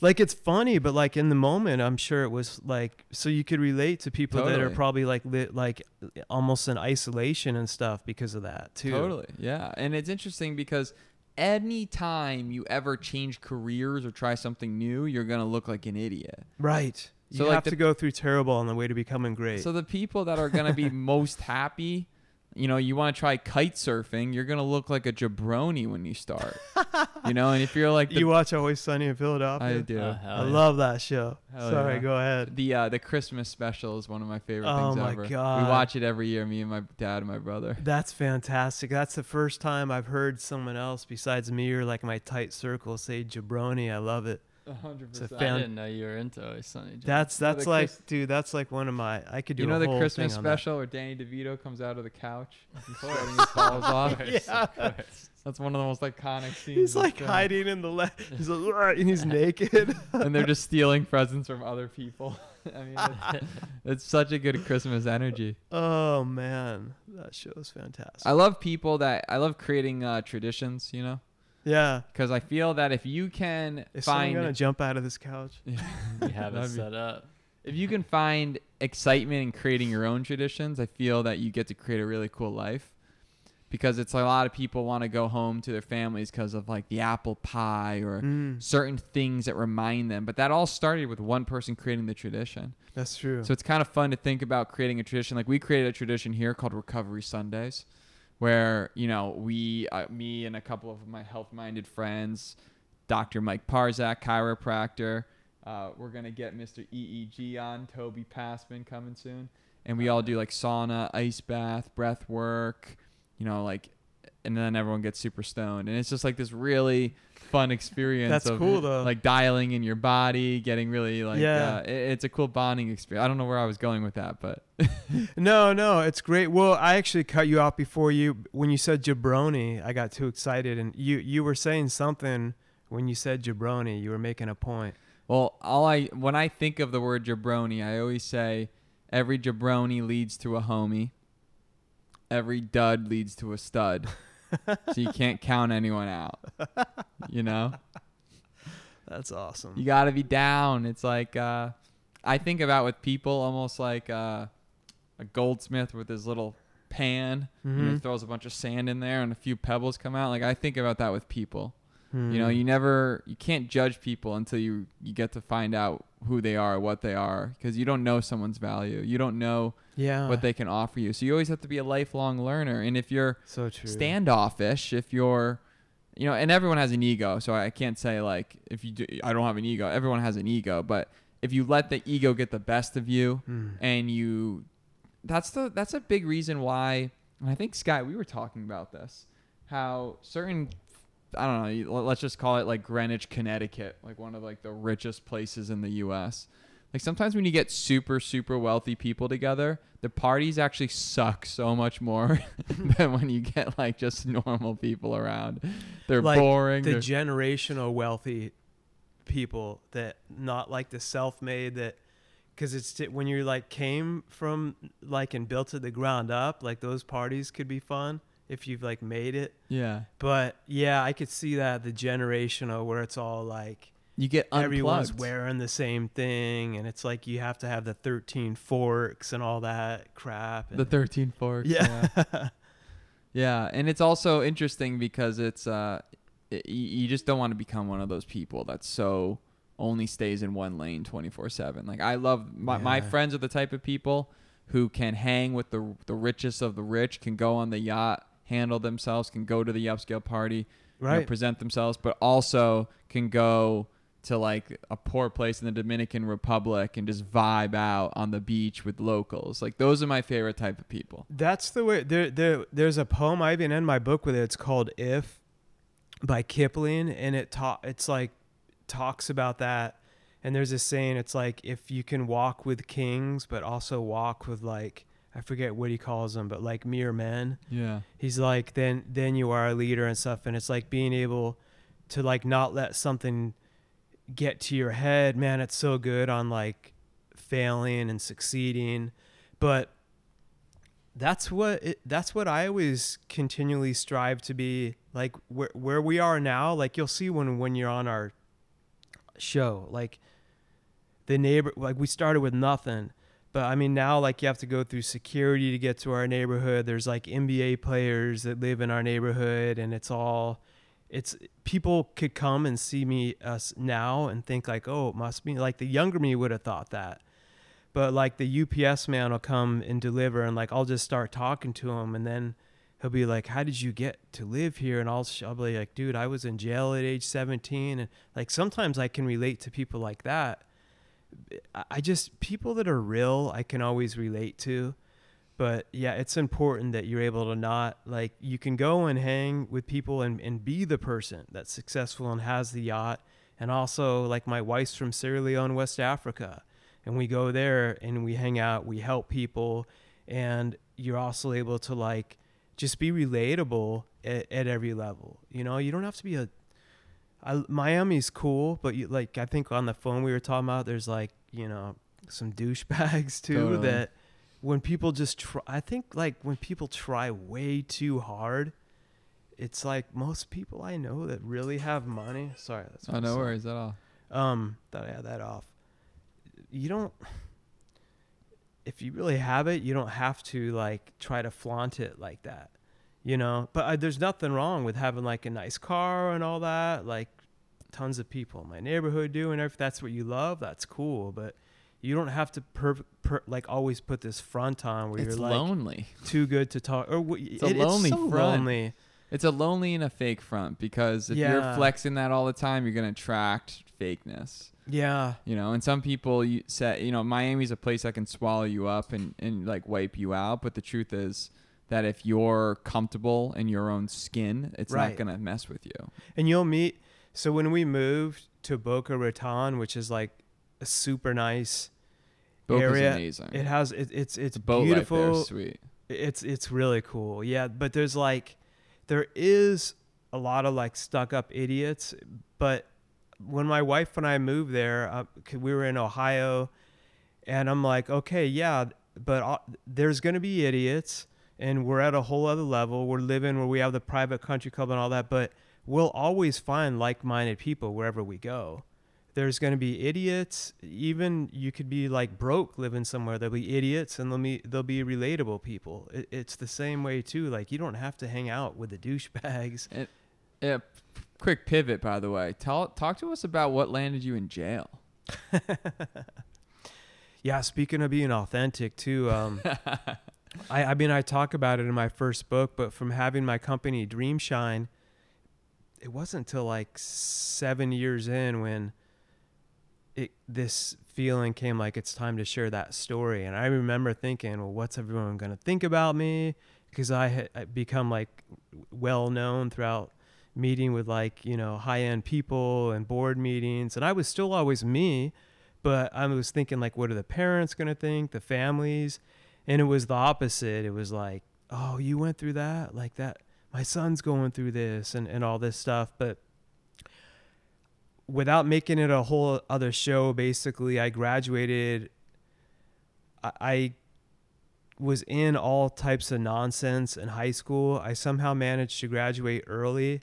Like, it's funny, but like in the moment, I'm sure it was like, so you could relate to people that are probably like almost in isolation and stuff because of that too. Totally. Yeah. And it's interesting because any time you ever change careers or try something new, you're going to look like an idiot. Right. So you have to go through terrible on the way to becoming great. So the people that are going to be most happy, you know, you want to try kite surfing, you're going to look like a jabroni when you start, you know? And if you're like... You watch Always Sunny in Philadelphia? I do. I love that show. Sorry, go ahead. The Christmas special is one of my favorite things ever. Oh, my God. We watch it every year, me and my dad and my brother. That's fantastic. That's the first time I've heard someone else besides me or like my tight circle say jabroni. I love it. 100%. I didn't know you were into Always Sunny. That's like, dude, that's like one of my, I could do. You know, a the Christmas special where Danny DeVito comes out of the couch and falls off. Yeah. That's one of the most iconic scenes. He's like hiding in the left. He's like, and he's naked. And they're just stealing presents from other people. I mean, it's such a good Christmas energy. Oh man, that show is fantastic. I love creating traditions. You know. Yeah, because I feel that if you can find, gonna jump out of this couch. Yeah. We have it set up. If you can find excitement in creating your own traditions, I feel that you get to create a really cool life. Because it's like a lot of people want to go home to their families because of like the apple pie or certain things that remind them. But that all started with one person creating the tradition. That's true. So it's kind of fun to think about creating a tradition. Like, we created a tradition here called Recovery Sundays, where, you know, me and a couple of my health-minded friends, Dr. Mike Parzak, chiropractor, we're going to get Mr. EEG on, Toby Passman coming soon. And we all do like sauna, ice bath, breath work, you know, like, and then everyone gets super stoned. And it's just like this really fun experience. That's cool though. Like dialing in your body, getting really like, it's a cool bonding experience. I don't know where I was going with that, but. No, it's great. Well, I actually cut you off when you said jabroni, I got too excited, and you were saying something when you said jabroni. You were making a point. Well, when I think of the word jabroni, I always say every jabroni leads to a homie. Every dud leads to a stud. So you can't count anyone out, you know? That's awesome. You got to be down. It's like, I think about with people almost like, a goldsmith with his little pan, and he throws a bunch of sand in there and a few pebbles come out. Like, I think about that with people. You know, you can't judge people until you get to find out who they are, what they are, because you don't know someone's value. You don't know what they can offer you. So you always have to be a lifelong learner. And if you're standoffish, if you're, you know, and everyone has an ego. So I can't say like, if you do, I don't have an ego. Everyone has an ego. But if you let the ego get the best of you and you, that's a big reason why, and I think Sky, we were talking about this, how certain, I don't know, let's just call it like Greenwich, Connecticut, like one of like the richest places in the US. Like sometimes when you get super, super wealthy people together, the parties actually suck so much more than when you get like just normal people around. They're like boring. The generational wealthy people that not like the self-made that, because it's when you like came from like and built to the ground up, like those parties could be fun. If you've like made it. Yeah. But yeah, I could see that the generational where it's all like you get unplugged. Everyone's wearing the same thing and it's like you have to have the 13 forks and all that crap. And the 13 forks. Yeah. Yeah. Yeah. And it's also interesting because it's you just don't want to become one of those people that's so only stays in one lane 24/7. Like I love my friends are the type of people who can hang with the richest of the rich, can go on the yacht, handle themselves, can go to the upscale party, right, you know, present themselves, but also can go to like a poor place in the Dominican Republic and just vibe out on the beach with locals. Like those are my favorite type of people. That's the way. There's a poem I even end my book with. It's called "If" by Kipling, and it's like talks about that. And there's a saying. It's like if you can walk with kings, but also walk with like, I forget what he calls them, but like mere men. Yeah. He's like, then you are a leader and stuff. And it's like being able to like not let something get to your head, man. It's so good on like failing and succeeding. But that's what I always continually strive to be, like where we are now. Like you'll see when you're on our show, like the neighbor, like we started with nothing. But I mean, now, like, you have to go through security to get to our neighborhood. There's like NBA players that live in our neighborhood, and it's people could come and see us now and think like, oh, it must be like the younger me would have thought that. But like the UPS man will come and deliver, and like I'll just start talking to him, and then he'll be like, how did you get to live here? And I'll be like, dude, I was in jail at age 17. And like, sometimes I can relate to people like that. People that are real, I can always relate to. But yeah, it's important that you're able to not like, you can go and hang with people and be the person that's successful and has the yacht. And also like my wife's from Sierra Leone, West Africa. And we go there and we hang out, we help people. And you're also able to like, just be relatable at every level. You know, you don't have to be Miami's cool, but you, like, I think on the phone we were talking about, there's like, you know, some douchebags too, totally. That when people just try, I think like when people try way too hard, it's like most people I know that really have money. Sorry. That's what no worries at all. Thought I had that off. You don't, if you really have it, you don't have to like try to flaunt it like that, you know. But there's nothing wrong with having like a nice car and all that. Like tons of people in my neighborhood do, and if that's what you love, that's cool. But you don't have to like always put this front on where it's you're like lonely, too good to talk. Or it's a lonely front. It's a lonely and a fake front, because if you're flexing that all the time, you're gonna attract fakeness. Yeah. You know, and some people say, you know, Miami's a place that can swallow you up and like wipe you out. But the truth is that if you're comfortable in your own skin, it's not going to mess with you. And you'll meet. So when we moved to Boca Raton, which is like a super nice area, amazing. It has, it's beautiful. Boat life there, sweet. It's really cool. Yeah. But there's like, there is a lot of like stuck up idiots, but when my wife and I moved there, we were in Ohio, and I'm like, okay, yeah, but there's going to be idiots, and we're at a whole other level. We're living where we have the private country club and all that, but we'll always find like-minded people wherever we go. There's going to be idiots. Even you could be like broke living somewhere. There'll be idiots, and there'll be relatable people. It's the same way too. Like you don't have to hang out with the douchebags. It Quick pivot, by the way. Talk to us about what landed you in jail. Yeah, speaking of being authentic too, I talk about it in my first book, but from having my company Dreamshine, it wasn't till like 7 years in when this feeling came like it's time to share that story. And I remember thinking, well, what's everyone going to think about me? Because I had become like well known throughout meeting with like, you know, high end people and board meetings. And I was still always me, but I was thinking like, what are the parents going to think, the families? And it was the opposite. It was like, oh, you went through that? Like that, my son's going through this and all this stuff. But without making it a whole other show, basically, I graduated. I was in all types of nonsense in high school. I somehow managed to graduate early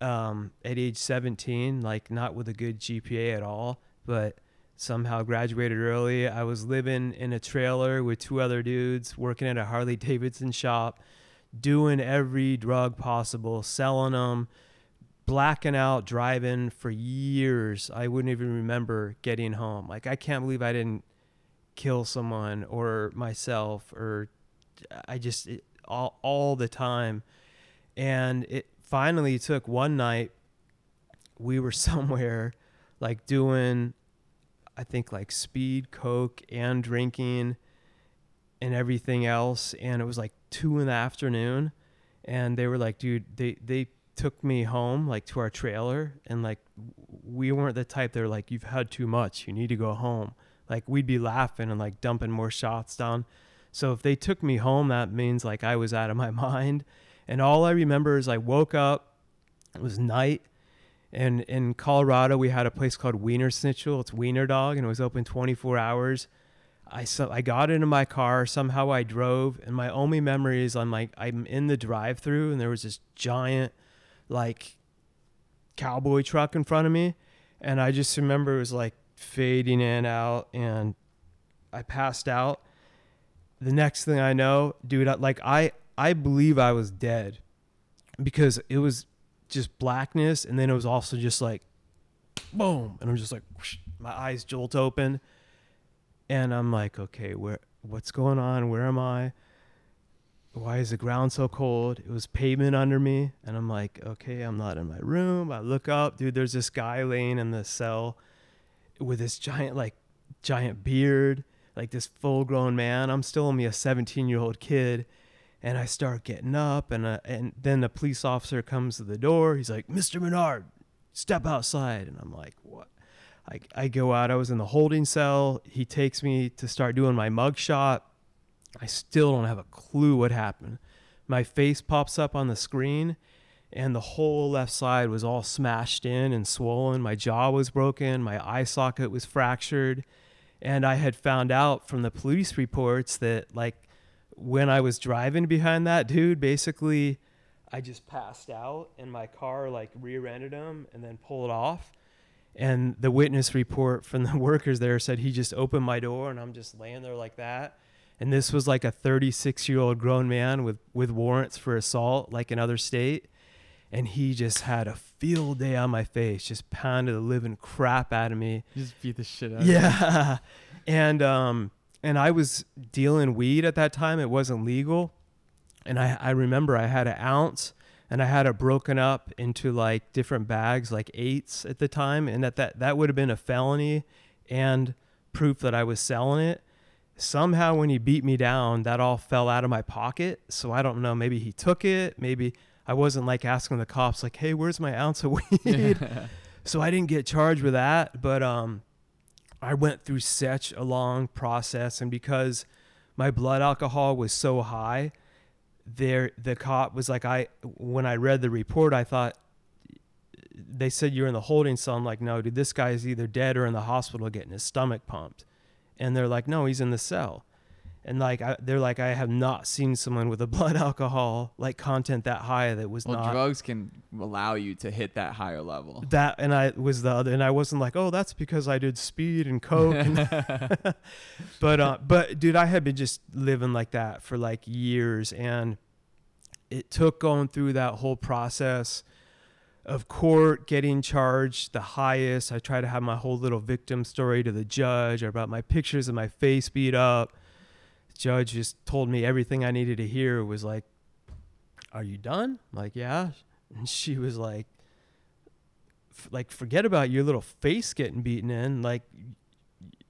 at age 17, like not with a good GPA at all, but somehow graduated early. I was living in a trailer with two other dudes, working at a Harley Davidson shop, doing every drug possible, selling them, blacking out, driving for years. I wouldn't even remember getting home. Like, I can't believe I didn't kill someone or myself, or I just all the time. And it finally took one night. We were somewhere like doing, I think, like speed, coke, and drinking and everything else. And it was like 2 in the afternoon. And they were like, dude, they took me home, like to our trailer, and like we weren't the type. They're like, you've had too much, you need to go home. Like, we'd be laughing and like dumping more shots down. So if they took me home, that means like I was out of my mind. And all I remember is I woke up, it was night, and in Colorado we had a place called Wiener Schnitzel. It's wiener dog, and it was open 24 hours. I got into my car, somehow I drove, and my only memory is I'm in the drive-thru, and there was this giant like cowboy truck in front of me, and I just remember it was like fading in out, and I passed out. The next thing I know, dude, I believe I was dead, because it was just blackness, and then it was also just like boom, and I'm just like whoosh, my eyes jolt open, and I'm like, okay, what's going on? Where am I? Why is the ground so cold? It was pavement under me. And I'm like, okay, I'm not in my room. I look up, dude, there's this guy laying in the cell with this giant beard, like this full grown man. I'm still only a 17-year-old kid. And I start getting up, and then the police officer comes to the door. He's like, Mr. Minard, step outside. And I'm like, what? I go out. I was in the holding cell. He takes me to start doing my mug shot. I still don't have a clue what happened. My face pops up on the screen, and the whole left side was all smashed in and swollen. My jaw was broken. My eye socket was fractured. And I had found out from the police reports that, like, when I was driving behind that dude, basically I just passed out, and my car like rear-ended him and then pulled off. And the witness report from the workers there said he just opened my door, and I'm just laying there like that. And this was like a 36-year-old grown man with warrants for assault, like in other state. And he just had a field day on my face, just pounded the living crap out of me. You just beat the shit out of me. Yeah. And I was dealing weed at that time. It wasn't legal. And I remember I had an ounce, and I had it broken up into like different bags, like 8s at the time. And that would have been a felony and proof that I was selling it. Somehow when he beat me down, that all fell out of my pocket. So I don't know, maybe he took it. Maybe I wasn't like asking the cops like, hey, where's my ounce of weed? Yeah. So I didn't get charged with that. But I went through such a long process. And because my blood alcohol was so high, the cop was like, when I read the report, I thought, they said you're in the holding cell. I'm like, no, dude, this guy's either dead or in the hospital getting his stomach pumped. And they're like, no, he's in the cell. And like, they're like, I have not seen someone with a blood alcohol like content that high that was not. Drugs can allow you to hit that higher level. That, and I was the other, and I wasn't like, oh, that's because I did speed and coke. And but dude, I had been just living like that for like years, and it took going through that whole process of court, getting charged the highest. I try to have my whole little victim story to the judge. I brought my pictures of my face beat up. The judge just told me everything I needed to hear. Was like, "Are you done?" I'm like, "Yeah." And she was like, forget about your little face getting beaten in. Like,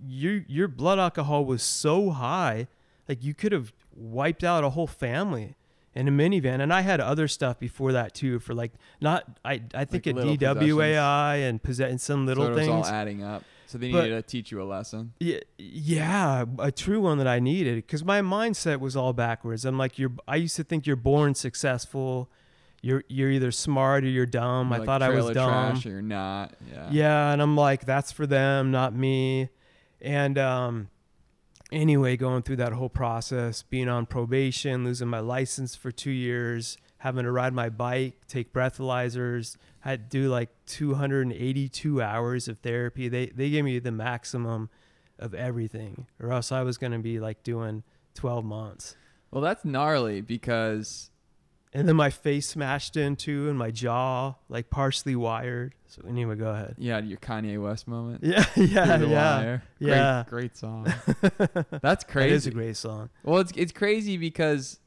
your blood alcohol was so high, like you could have wiped out a whole family in a minivan." And I had other stuff before that too, for like, not, I think like at DWAI and possessing some little things. So it was all adding up. So they needed to teach you a lesson. Yeah, a true one that I needed, because my mindset was all backwards. I'm like, I used to think you're born successful. You're either smart or you're dumb. You're I like thought I was dumb. Trash or you're not. Yeah. Yeah, and I'm like, that's for them, not me. And anyway, going through that whole process, being on probation, losing my license for 2 years, having to ride my bike, take breathalyzers, I had to do like 282 hours of therapy. They gave me the maximum of everything, or else I was going to be like doing 12 months. Well, that's gnarly because. And then my face smashed into and my jaw like partially wired. So anyway, go ahead. Yeah, your Kanye West moment. Wire. Yeah. Great song. That's crazy. It is a great song. Well, it's crazy because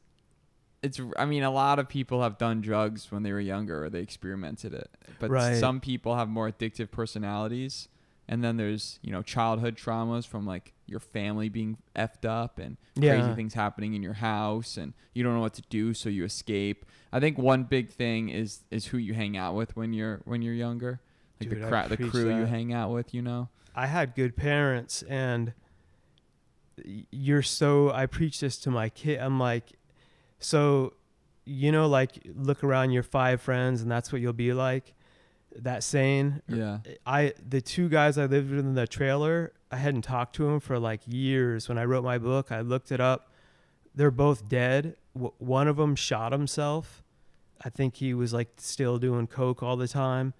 it's, I mean, a lot of people have done drugs when they were younger or they experimented it. But some people have more addictive personalities. And then there's, you know, childhood traumas from like your family being effed up and crazy things happening in your house and you don't know what to do. So you escape. I think one big thing is who you hang out with when you're younger, like dude, the crew that you hang out with, you know. I had good parents and I preach this to my kid. I'm like, so, you know, like look around your five friends and that's what you'll be like. That saying, yeah. The two guys I lived with in the trailer, I hadn't talked to them for like years. When I wrote my book, I looked it up. They're both dead. One of them shot himself. I think he was like still doing coke all the time.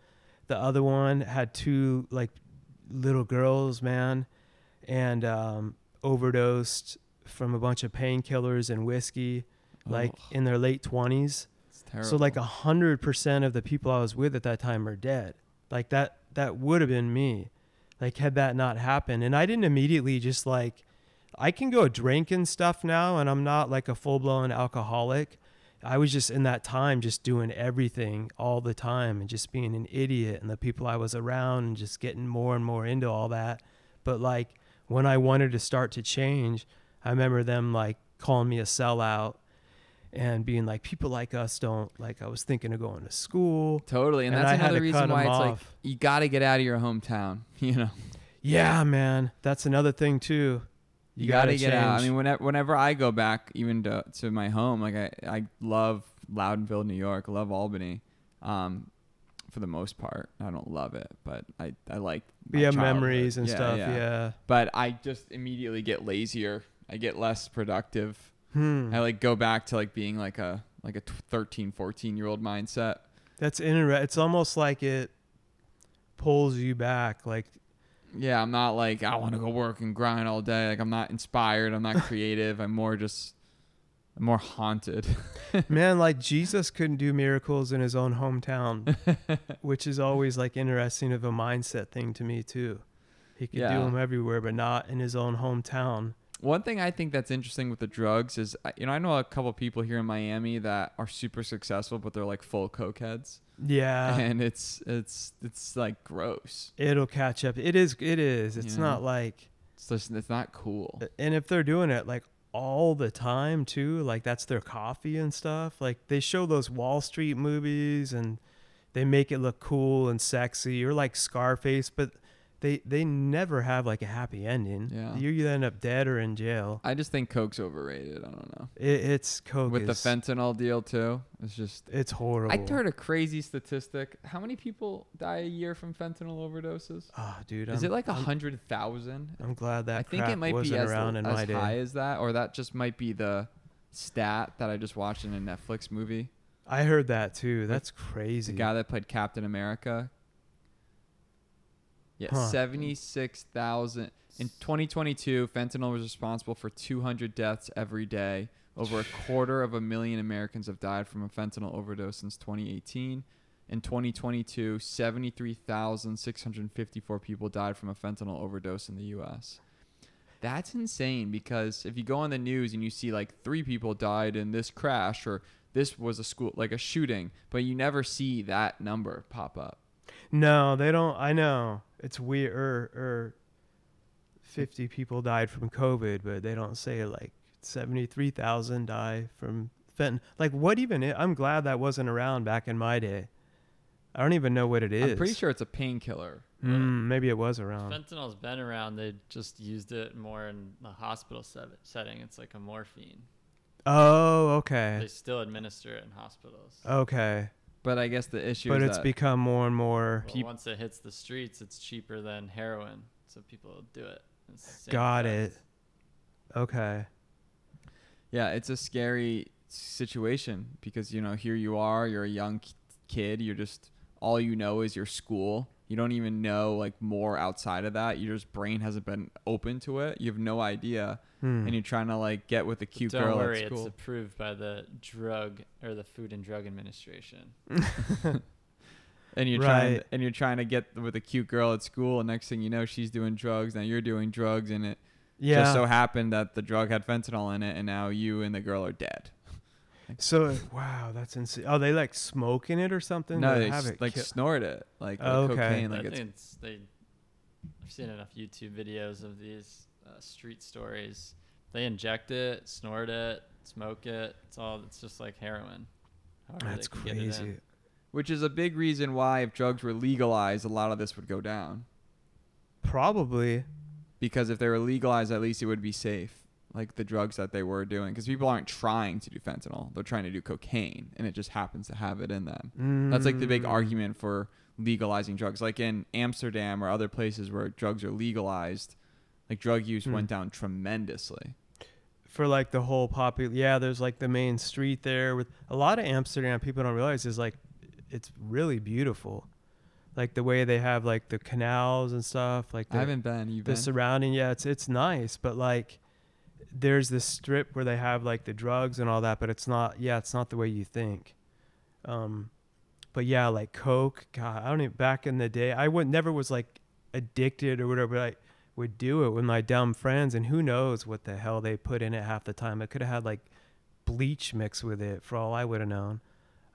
The other one had two like little girls, man, and overdosed from a bunch of painkillers and whiskey, like in their late 20s. Terrible. So like 100% of the people I was with at that time are dead. Like that would have been me, like had that not happened. And I didn't immediately just like, I can go drink and stuff now and I'm not like a full blown alcoholic. I was just in that time, just doing everything all the time and just being an idiot and the people I was around and just getting more and more into all that. But like when I wanted to start to change, I remember them like calling me a sellout. And being like, people like us don't, like, I was thinking of going to school. Totally. And that's another reason why it's like, you got to get out of your hometown, you know? Yeah, man. That's another thing, too. You got to get out. I mean, whenever I go back even to my home, like, I love Loudonville, New York. I love Albany for the most part. I don't love it, but I like my childhood. Memories and stuff. Yeah. But I just immediately get lazier. I get less productive. I like go back to like being like a 13, 14 year old mindset. That's interesting. It's almost like it pulls you back. Like, yeah, I'm not like, I want to go work and grind all day. Like I'm not inspired. I'm not creative. I'm more haunted. Man, like Jesus couldn't do miracles in his own hometown, which is always like interesting of a mindset thing to me too. He could do them everywhere, but not in his own hometown. One thing I think that's interesting with the drugs is, you know, I know a couple of people here in Miami that are super successful, but they're like full coke heads. Yeah. And it's like gross. It'll catch up. It is. It's not like, it's not cool. And if they're doing it like all the time too, like that's their coffee and stuff. Like they show those Wall Street movies and they make it look cool and sexy or like Scarface, but They never have like a happy ending. Yeah. You either end up dead or in jail. I just think coke's overrated. I don't know. It's coke with the fentanyl deal too. It's horrible. I heard a crazy statistic. How many people die a year from fentanyl overdoses? Oh, dude, is it like 100,000? I'm glad that I think it might be as high as that, or that just might be the stat that I just watched in a Netflix movie. I heard that too. That's crazy. The guy that played Captain America. Yeah, 76,000 in 2022. Fentanyl was responsible for 200 deaths every day. Over 250,000 Americans have died from a fentanyl overdose since 2018. In 2022, 73,654 people died from a fentanyl overdose in the U.S. That's insane, because if you go on the news and you see like 3 people died in this crash, or this was a school, like a shooting, but you never see that number pop up. No, they don't. I know. It's weird. 50 people died from COVID, but they don't say like 73,000 die from fentanyl. Like, what even is, I'm glad that wasn't around back in my day. I don't even know what it is. I'm pretty sure it's a painkiller. Maybe it was around. Fentanyl's been around. They just used it more in the hospital setting. It's like a morphine. Oh, okay. They still administer it in hospitals. Okay. But I guess the issue is that it's become more and more... Well, once it hits the streets, it's cheaper than heroin, so people will do it. Got it. Okay. Yeah, it's a scary situation because, you know, here you are, you're a young kid, you're just... All you know is your school. You don't even know like more outside of that. Your just brain hasn't been open to it. You have no idea, and you're trying to like get with a cute girl at school. Don't worry, it's approved by the drug or the Food and Drug Administration. And you're trying to get with a cute girl at school, and next thing you know, she's doing drugs. Now you're doing drugs, and it just so happened that the drug had fentanyl in it, and now you and the girl are dead. So wow, that's insane. Oh, they like smoking it or something? No, they have like snort it, like cocaine. Like I've seen enough YouTube videos of these street stories. They inject it, snort it, smoke it. It's all. It's just like heroin. That's crazy. Which is a big reason why, if drugs were legalized, a lot of this would go down. Probably, because if they were legalized, at least it would be safe. Like the drugs that they were doing, because people aren't trying to do fentanyl, they're trying to do cocaine, and it just happens to have it in them. That's like the big argument for legalizing drugs. Like in Amsterdam or other places where drugs are legalized, like drug use went down tremendously for like the whole there's like the main street there with a lot of Amsterdam. People don't realize is like it's really beautiful, like the way they have like the canals and stuff. Like I haven't been. You've been? Surrounding, yeah, it's nice, but like there's this strip where they have like the drugs and all that, but it's not the way you think. But yeah, like coke, God, I don't even, back in the day, I never was like addicted or whatever, but I would do it with my dumb friends, and who knows what the hell they put in it half the time. I could have had like bleach mixed with it for all I would have known.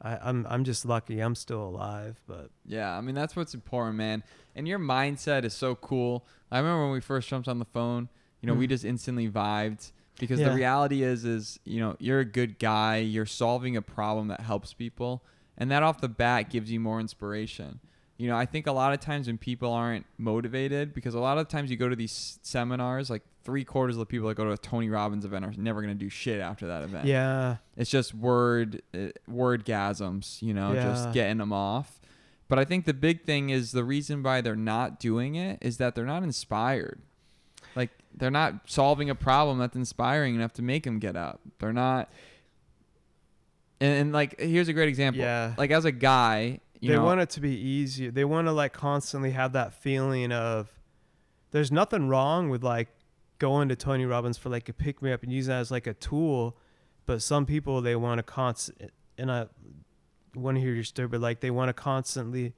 I'm just lucky I'm still alive, but yeah, I mean, that's what's important, man. And your mindset is so cool. I remember when we first jumped on the phone, you know, we just instantly vibed, because the reality is, you know, you're a good guy. You're solving a problem that helps people. And that off the bat gives you more inspiration. You know, I think a lot of times when people aren't motivated, because a lot of times you go to these seminars, like 3/4 of the people that go to a Tony Robbins event are never going to do shit after that event. Yeah. It's just wordgasms, you know, just getting them off. But I think the big thing is the reason why they're not doing it is that they're not inspired. Like, they're not solving a problem that's inspiring enough to make them get up. They're not. And like, here's a great example. Yeah. Like, as a guy, they want it to be easy. They want to like constantly have that feeling of there's nothing wrong with like going to Tony Robbins for like a pick me up and using that as like a tool. But some people, they want to and I want to hear your story, but like they want to constantly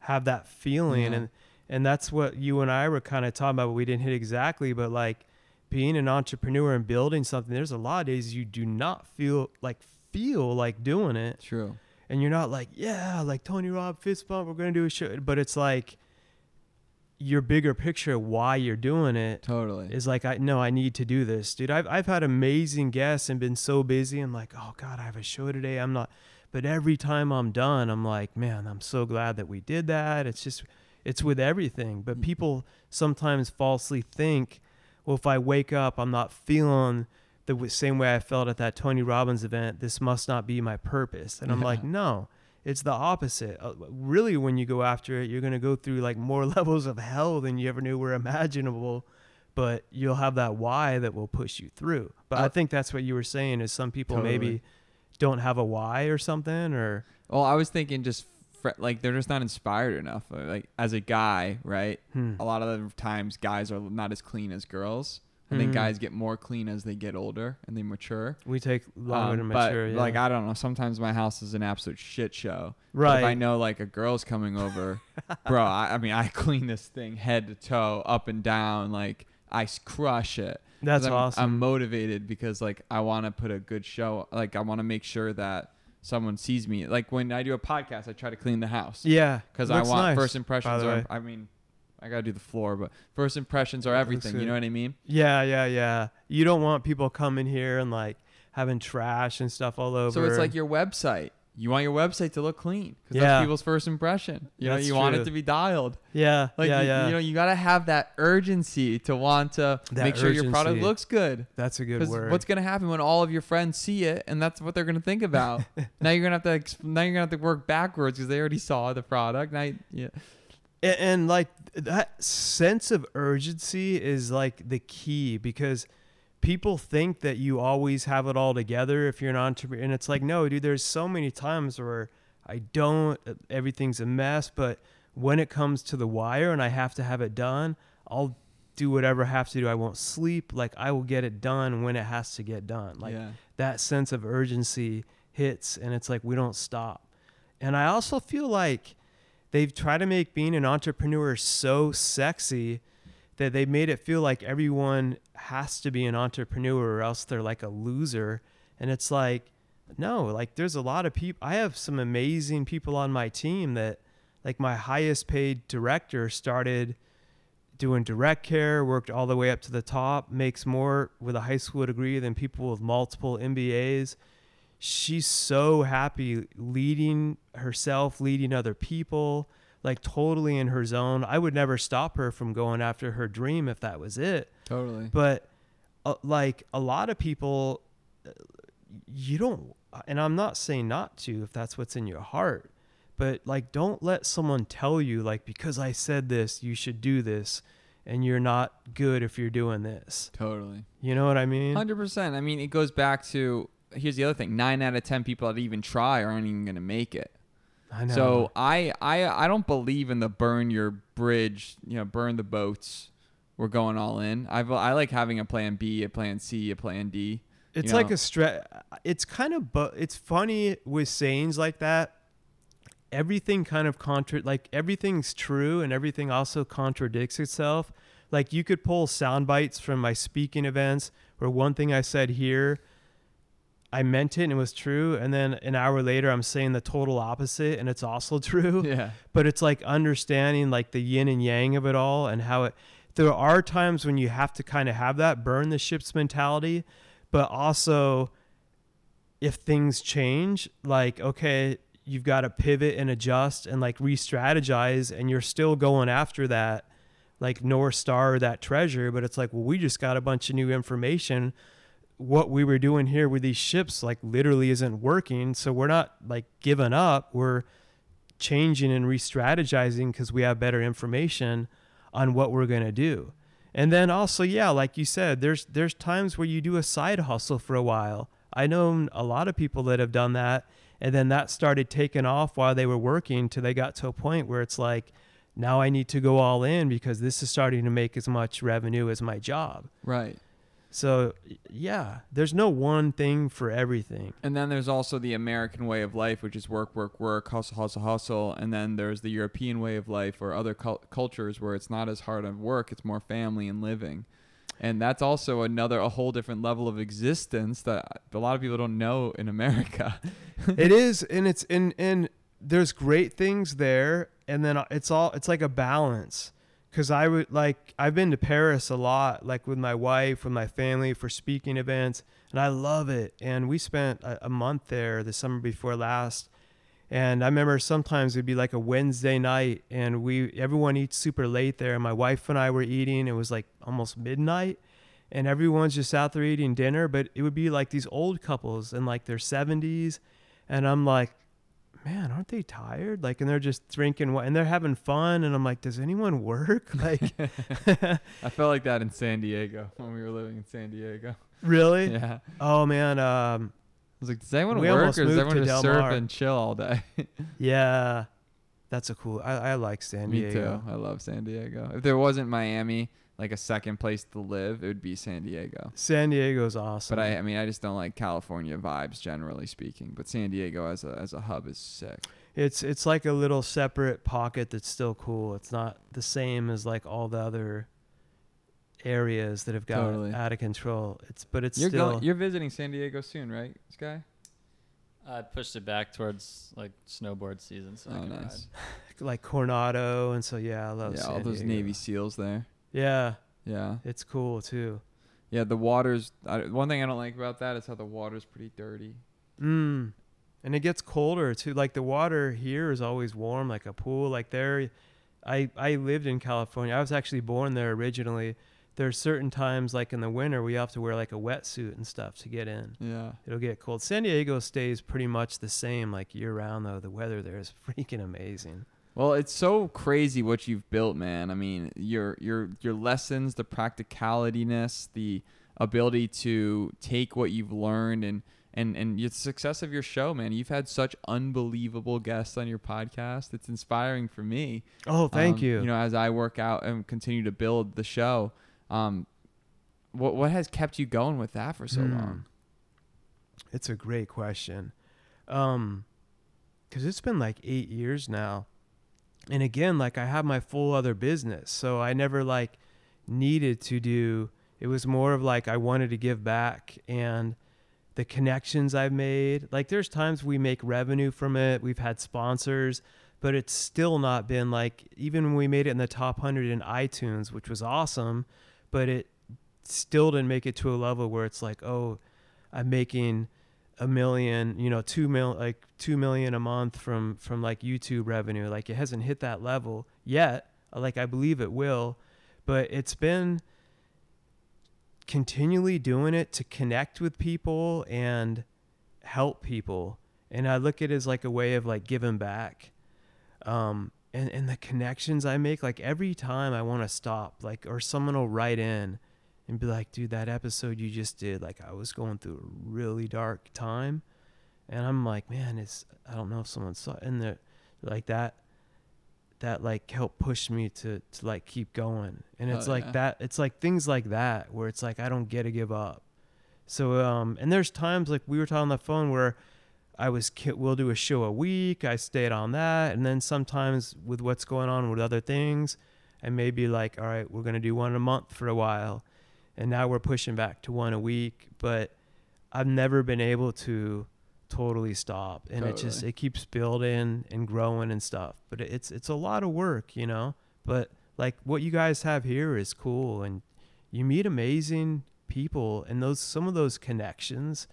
have that feeling. Mm-hmm. And that's what you and I were kind of talking about, but we didn't hit exactly. But like being an entrepreneur and building something, there's a lot of days you do not feel like doing it. True. And you're not like, yeah, like Tony Robb, fist bump, we're going to do a show. But it's like your bigger picture of why you're doing it. Totally. Is like, I need to do this, dude. I've had amazing guests and been so busy. I'm like, oh God, I have a show today. I'm not. But every time I'm done, I'm like, man, I'm so glad that we did that. It's just... It's with everything. But people sometimes falsely think, well, if I wake up, I'm not feeling the same way I felt at that Tony Robbins event. This must not be my purpose. And I'm like, no, it's the opposite. Really, when you go after it, you're going to go through like more levels of hell than you ever knew were imaginable. But you'll have that why that will push you through. But I think that's what you were saying, is some people maybe don't have a why or something. Or well, I was thinking just... like they're just not inspired enough. Like as a guy, right? A lot of the times guys are not as clean as girls. I think guys get more clean as they get older and they mature. We take longer to mature, but, like, I don't know. Sometimes my house is an absolute shit show. Right. But if I know, like, a girl's coming over, bro, I clean this thing head to toe, up and down. Like, I crush it. That's awesome. I'm motivated because, like, I want to put a good show. Like, I want to make sure that someone sees me. Like, when I do a podcast, I try to clean the house. Yeah. Because I want first impressions. I mean, I got to do the floor, but first impressions are everything. You know what I mean? Yeah, yeah, yeah. You don't want people coming here and, like, having trash and stuff all over. So it's like your website. You want your website to look clean because that's people's first impression. You know, you want it to be dialed. Yeah. Like, you know, you got to have that urgency to want to make sure your product looks good. That's a good word. What's going to happen when all of your friends see it and that's what they're going to think about? Now you're going to have to, work backwards because they already saw the product. Now, yeah. And like that sense of urgency is like the key because people think that you always have it all together if you're an entrepreneur. And it's like, no, dude, there's so many times where I don't, everything's a mess. But when it comes to the wire and I have to have it done, I'll do whatever I have to do. I won't sleep. Like, I will get it done when it has to get done. Like that sense of urgency hits and it's like, we don't stop. And I also feel like they've tried to make being an entrepreneur so sexy that they made it feel like everyone has to be an entrepreneur or else they're like a loser. And it's like, no, like there's a lot of people. I have some amazing people on my team that, like, my highest paid director started doing direct care, worked all the way up to the top, makes more with a high school degree than people with multiple MBAs. She's so happy leading herself, leading other people, like totally in her zone. I would never stop her from going after her dream if that was it. Totally. But like a lot of people, you don't, and I'm not saying not to if that's what's in your heart, but like, don't let someone tell you, like, because I said this, you should do this and you're not good if you're doing this. Totally. You know what I mean? 100%. I mean, it goes back to, here's the other thing. 9 out of 10 people that even try aren't even going to make it. I know. So I don't believe in the burn your bridge, you know, burn the boats. We're going all in. I like having a plan B, a plan C, a plan D. It's like a it's kind of, it's funny with sayings like that. Everything kind of like everything's true and everything also contradicts itself. Like you could pull sound bites from my speaking events where one thing I said here, I meant it and it was true. And then an hour later, I'm saying the total opposite and it's also true. Yeah. But it's like understanding like the yin and yang of it all and how it, there are times when you have to kind of have that burn the ships mentality, but also if things change, like, okay, you've got to pivot and adjust and like re-strategize and you're still going after that, like North Star or that treasure. But it's like, well, we just got a bunch of new information. What we were doing here with these ships like literally isn't working. So we're not like giving up. We're changing and re-strategizing because we have better information on what we're going to do. And then also, yeah, like you said, there's times where you do a side hustle for a while. I know a lot of people that have done that. And then that started taking off while they were working till they got to a point where it's like, now I need to go all in because this is starting to make as much revenue as my job. Right. So, yeah, there's no one thing for everything. And then there's also the American way of life, which is work, work, work, hustle, hustle, hustle. And then there's the European way of life or other cultures where it's not as hard on work. It's more family and living. And that's also a whole different level of existence that a lot of people don't know in America. It is. And it's and there's great things there. And then it's like a balance. Cause I've been to Paris a lot, like with my wife, with my family for speaking events, and I love it. And we spent a month there the summer before last. And I remember sometimes it'd be like a Wednesday night and everyone eats super late there. And my wife and I were eating, it was like almost midnight and everyone's just out there eating dinner, but it would be like these old couples in like their 70s. And I'm like, man, aren't they tired? Like, and they're just drinking and they're having fun. And I'm like, does anyone work? Like, I felt like that in San Diego when we were living in San Diego. Really? Yeah. Oh man. I was like, does anyone work or does everyone just surf and chill all day? Yeah. That's I like San Diego. Me too. I love San Diego. If there wasn't Miami, like a second place to live, it would be San Diego. San Diego's awesome. But I mean, I just don't like California vibes, generally speaking. But San Diego as a hub is sick. It's like a little separate pocket that's still cool. It's not the same as like all the other areas that have gotten out of control. You're visiting San Diego soon, right, Sky? I pushed it back towards like snowboard season, so I can nice. Ride. Like Coronado, and so yeah, I love San Diego. Yeah, all those Navy SEALs there. Yeah. Yeah. It's cool too. Yeah, the water's one thing I don't like about that is how the water's pretty dirty. Mm. And it gets colder too. Like the water here is always warm, like a pool. Like there, I lived in California. I was actually born there originally. There's certain times, like in the winter, we have to wear like a wetsuit and stuff to get in. Yeah, it'll get cold. San Diego stays pretty much the same like year round, though. The weather there is freaking amazing. Well, it's so crazy what you've built, man. I mean, your lessons, the practicalityness, the ability to take what you've learned, and the success of your show, man. You've had such unbelievable guests on your podcast. It's inspiring for me. Oh, thank you. You know, as I work out and continue to build the show. What has kept you going with that for so long? It's a great question. 'Cause it's been like 8 years now. And again, like I have my full other business, so I never like needed to do, it was more of like, I wanted to give back and the connections I've made. Like there's times we make revenue from it. We've had sponsors, but it's still not been like, even when we made it in the top 100 in iTunes, which was awesome, but it still didn't make it to a level where it's like, oh, I'm making $1 million, you know, $2 million a month from like YouTube revenue. Like it hasn't hit that level yet. Like I believe it will, but it's been continually doing it to connect with people and help people. And I look at it as like a way of like giving back. And the connections I make, like every time I want to stop, like, or someone will write in and be like, dude, that episode you just did, like I was going through a really dark time. And I'm like, man, I don't know if someone saw it. And like that like helped push me to like keep going. And it's like that, it's like things like that where it's like, I don't get to give up. So, and there's times like we were talking on the phone where we'll do a show a week. I stayed on that. And then sometimes with what's going on with other things, I may be like, all right, we're going to do one a month for a while. And now we're pushing back to one a week, but I've never been able to totally stop. And It just, it keeps building and growing and stuff, but it's a lot of work, you know, but like what you guys have here is cool. And you meet amazing people, and some of those connections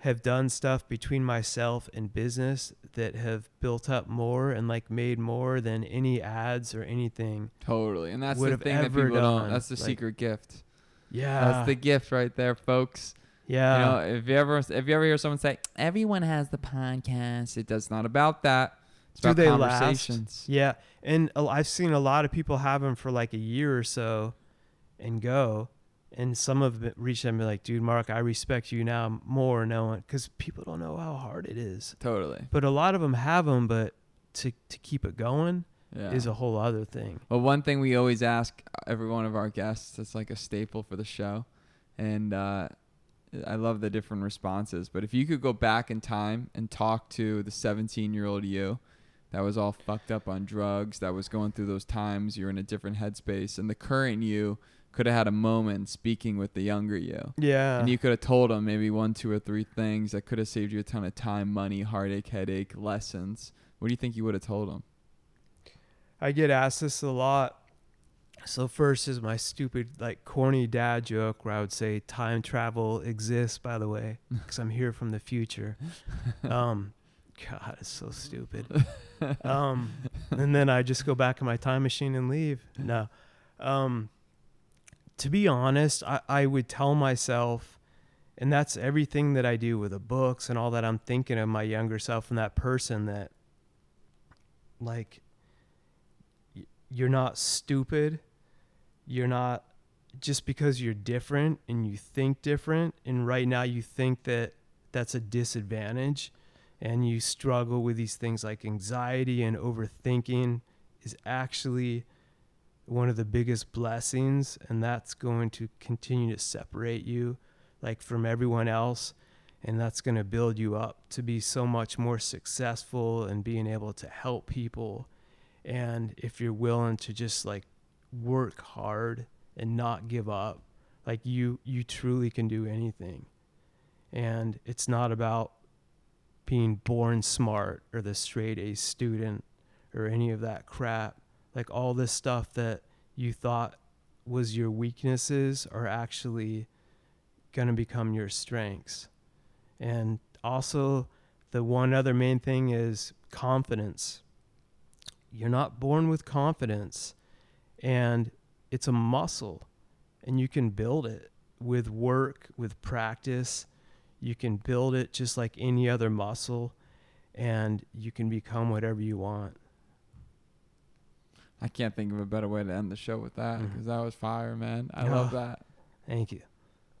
have done stuff between myself and business that have built up more and like made more than any ads or anything. Totally. And that's the thing that people don't. That's the secret gift. Yeah. That's the gift right there, folks. Yeah. You know, if you ever hear someone say, everyone has the podcast, it's not about that. It's about conversations. Last? Yeah. And I've seen a lot of people have them for like a year or so and go. And some have reached out and be like, dude, Mark, I respect you now more knowing, because people don't know how hard it is. Totally. But a lot of them have them, but to keep it going is a whole other thing. Well, one thing we always ask every one of our guests, it's like a staple for the show. And I love the different responses. But if you could go back in time and talk to the 17-year-old you that was all fucked up on drugs, that was going through those times, you're in a different headspace, and the current you could have had a moment speaking with the younger you. Yeah. And you could have told them maybe 1, 2, or 3 things that could have saved you a ton of time, money, heartache, headache, lessons. What do you think you would have told them? I get asked this a lot. So first is my stupid, like corny dad joke where I would say time travel exists, by the way, because I'm here from the future. God, it's so stupid. And then I just go back in my time machine and leave. No. To be honest, I would tell myself, and that's everything that I do with the books and all that, I'm thinking of my younger self and that person that, like, you're not stupid. You're not, just because you're different and you think different, and right now you think that that's a disadvantage and you struggle with these things like anxiety and overthinking, is actually one of the biggest blessings, and that's going to continue to separate you like from everyone else. And that's going to build you up to be so much more successful and being able to help people. And if you're willing to just like work hard and not give up, like you truly can do anything. And it's not about being born smart or the straight A student or any of that crap. Like all this stuff that you thought was your weaknesses are actually going to become your strengths. And also the one other main thing is confidence. You're not born with confidence, and it's a muscle, and you can build it with work, with practice. You can build it just like any other muscle, and you can become whatever you want. I can't think of a better way to end the show with that, because that was fire, man. I love that. Thank you.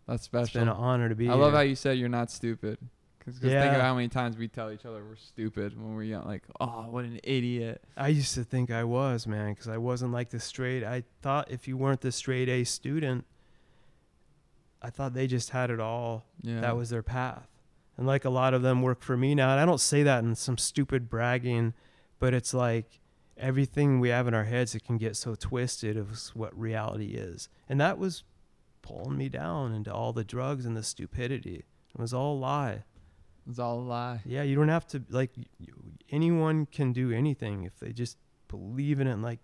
That's special. It's been an honor to be here. I love how you said you're not stupid. Because think of how many times we tell each other we're stupid when we're young. Like, oh, what an idiot. I used to think I was, man, because I wasn't like the straight. I thought if you weren't the straight A student, I thought they just had it all. Yeah. That was their path. And like a lot of them work for me now. And I don't say that in some stupid bragging, but it's like everything we have in our heads, it can get so twisted of what reality is. And that was pulling me down into all the drugs and the stupidity. It was all a lie. It's all a lie. Yeah, you don't have to, like, anyone can do anything if they just believe in it and, like,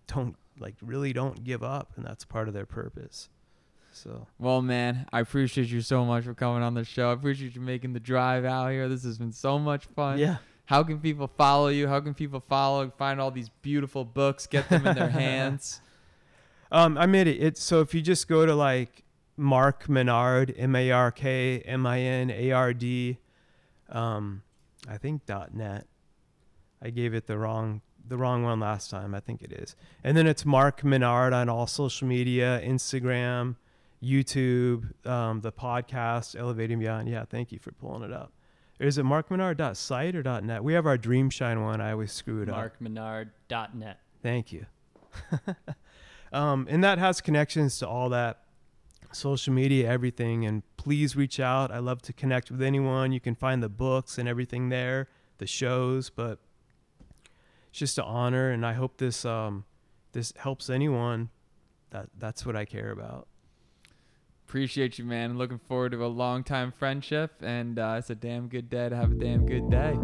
really don't give up, and that's part of their purpose. So. Well, man, I appreciate you so much for coming on the show. I appreciate you making the drive out here. This has been so much fun. Yeah. How can people follow you? How can people find all these beautiful books, get them in their hands? I made it. So if you just go to, like, Mark Minard, MarkMinard, I think .net. I gave it the wrong one last time. I think it is. And then it's Mark Minard on all social media, Instagram, YouTube, the podcast, Elevating Beyond. Yeah, thank you for pulling it up. Is it markminard.site or .net? We have our Dreamshine one. I always screw it up. Markminard.net. Thank you. And that has connections to all that. Social media, everything, and please reach out. I love to connect with anyone. You can find the books and everything there, the shows, but it's just an honor, and I hope this helps anyone. That's what I care about. Appreciate you, man. Looking forward to a long-time friendship, and it's a damn good day to have a damn good day.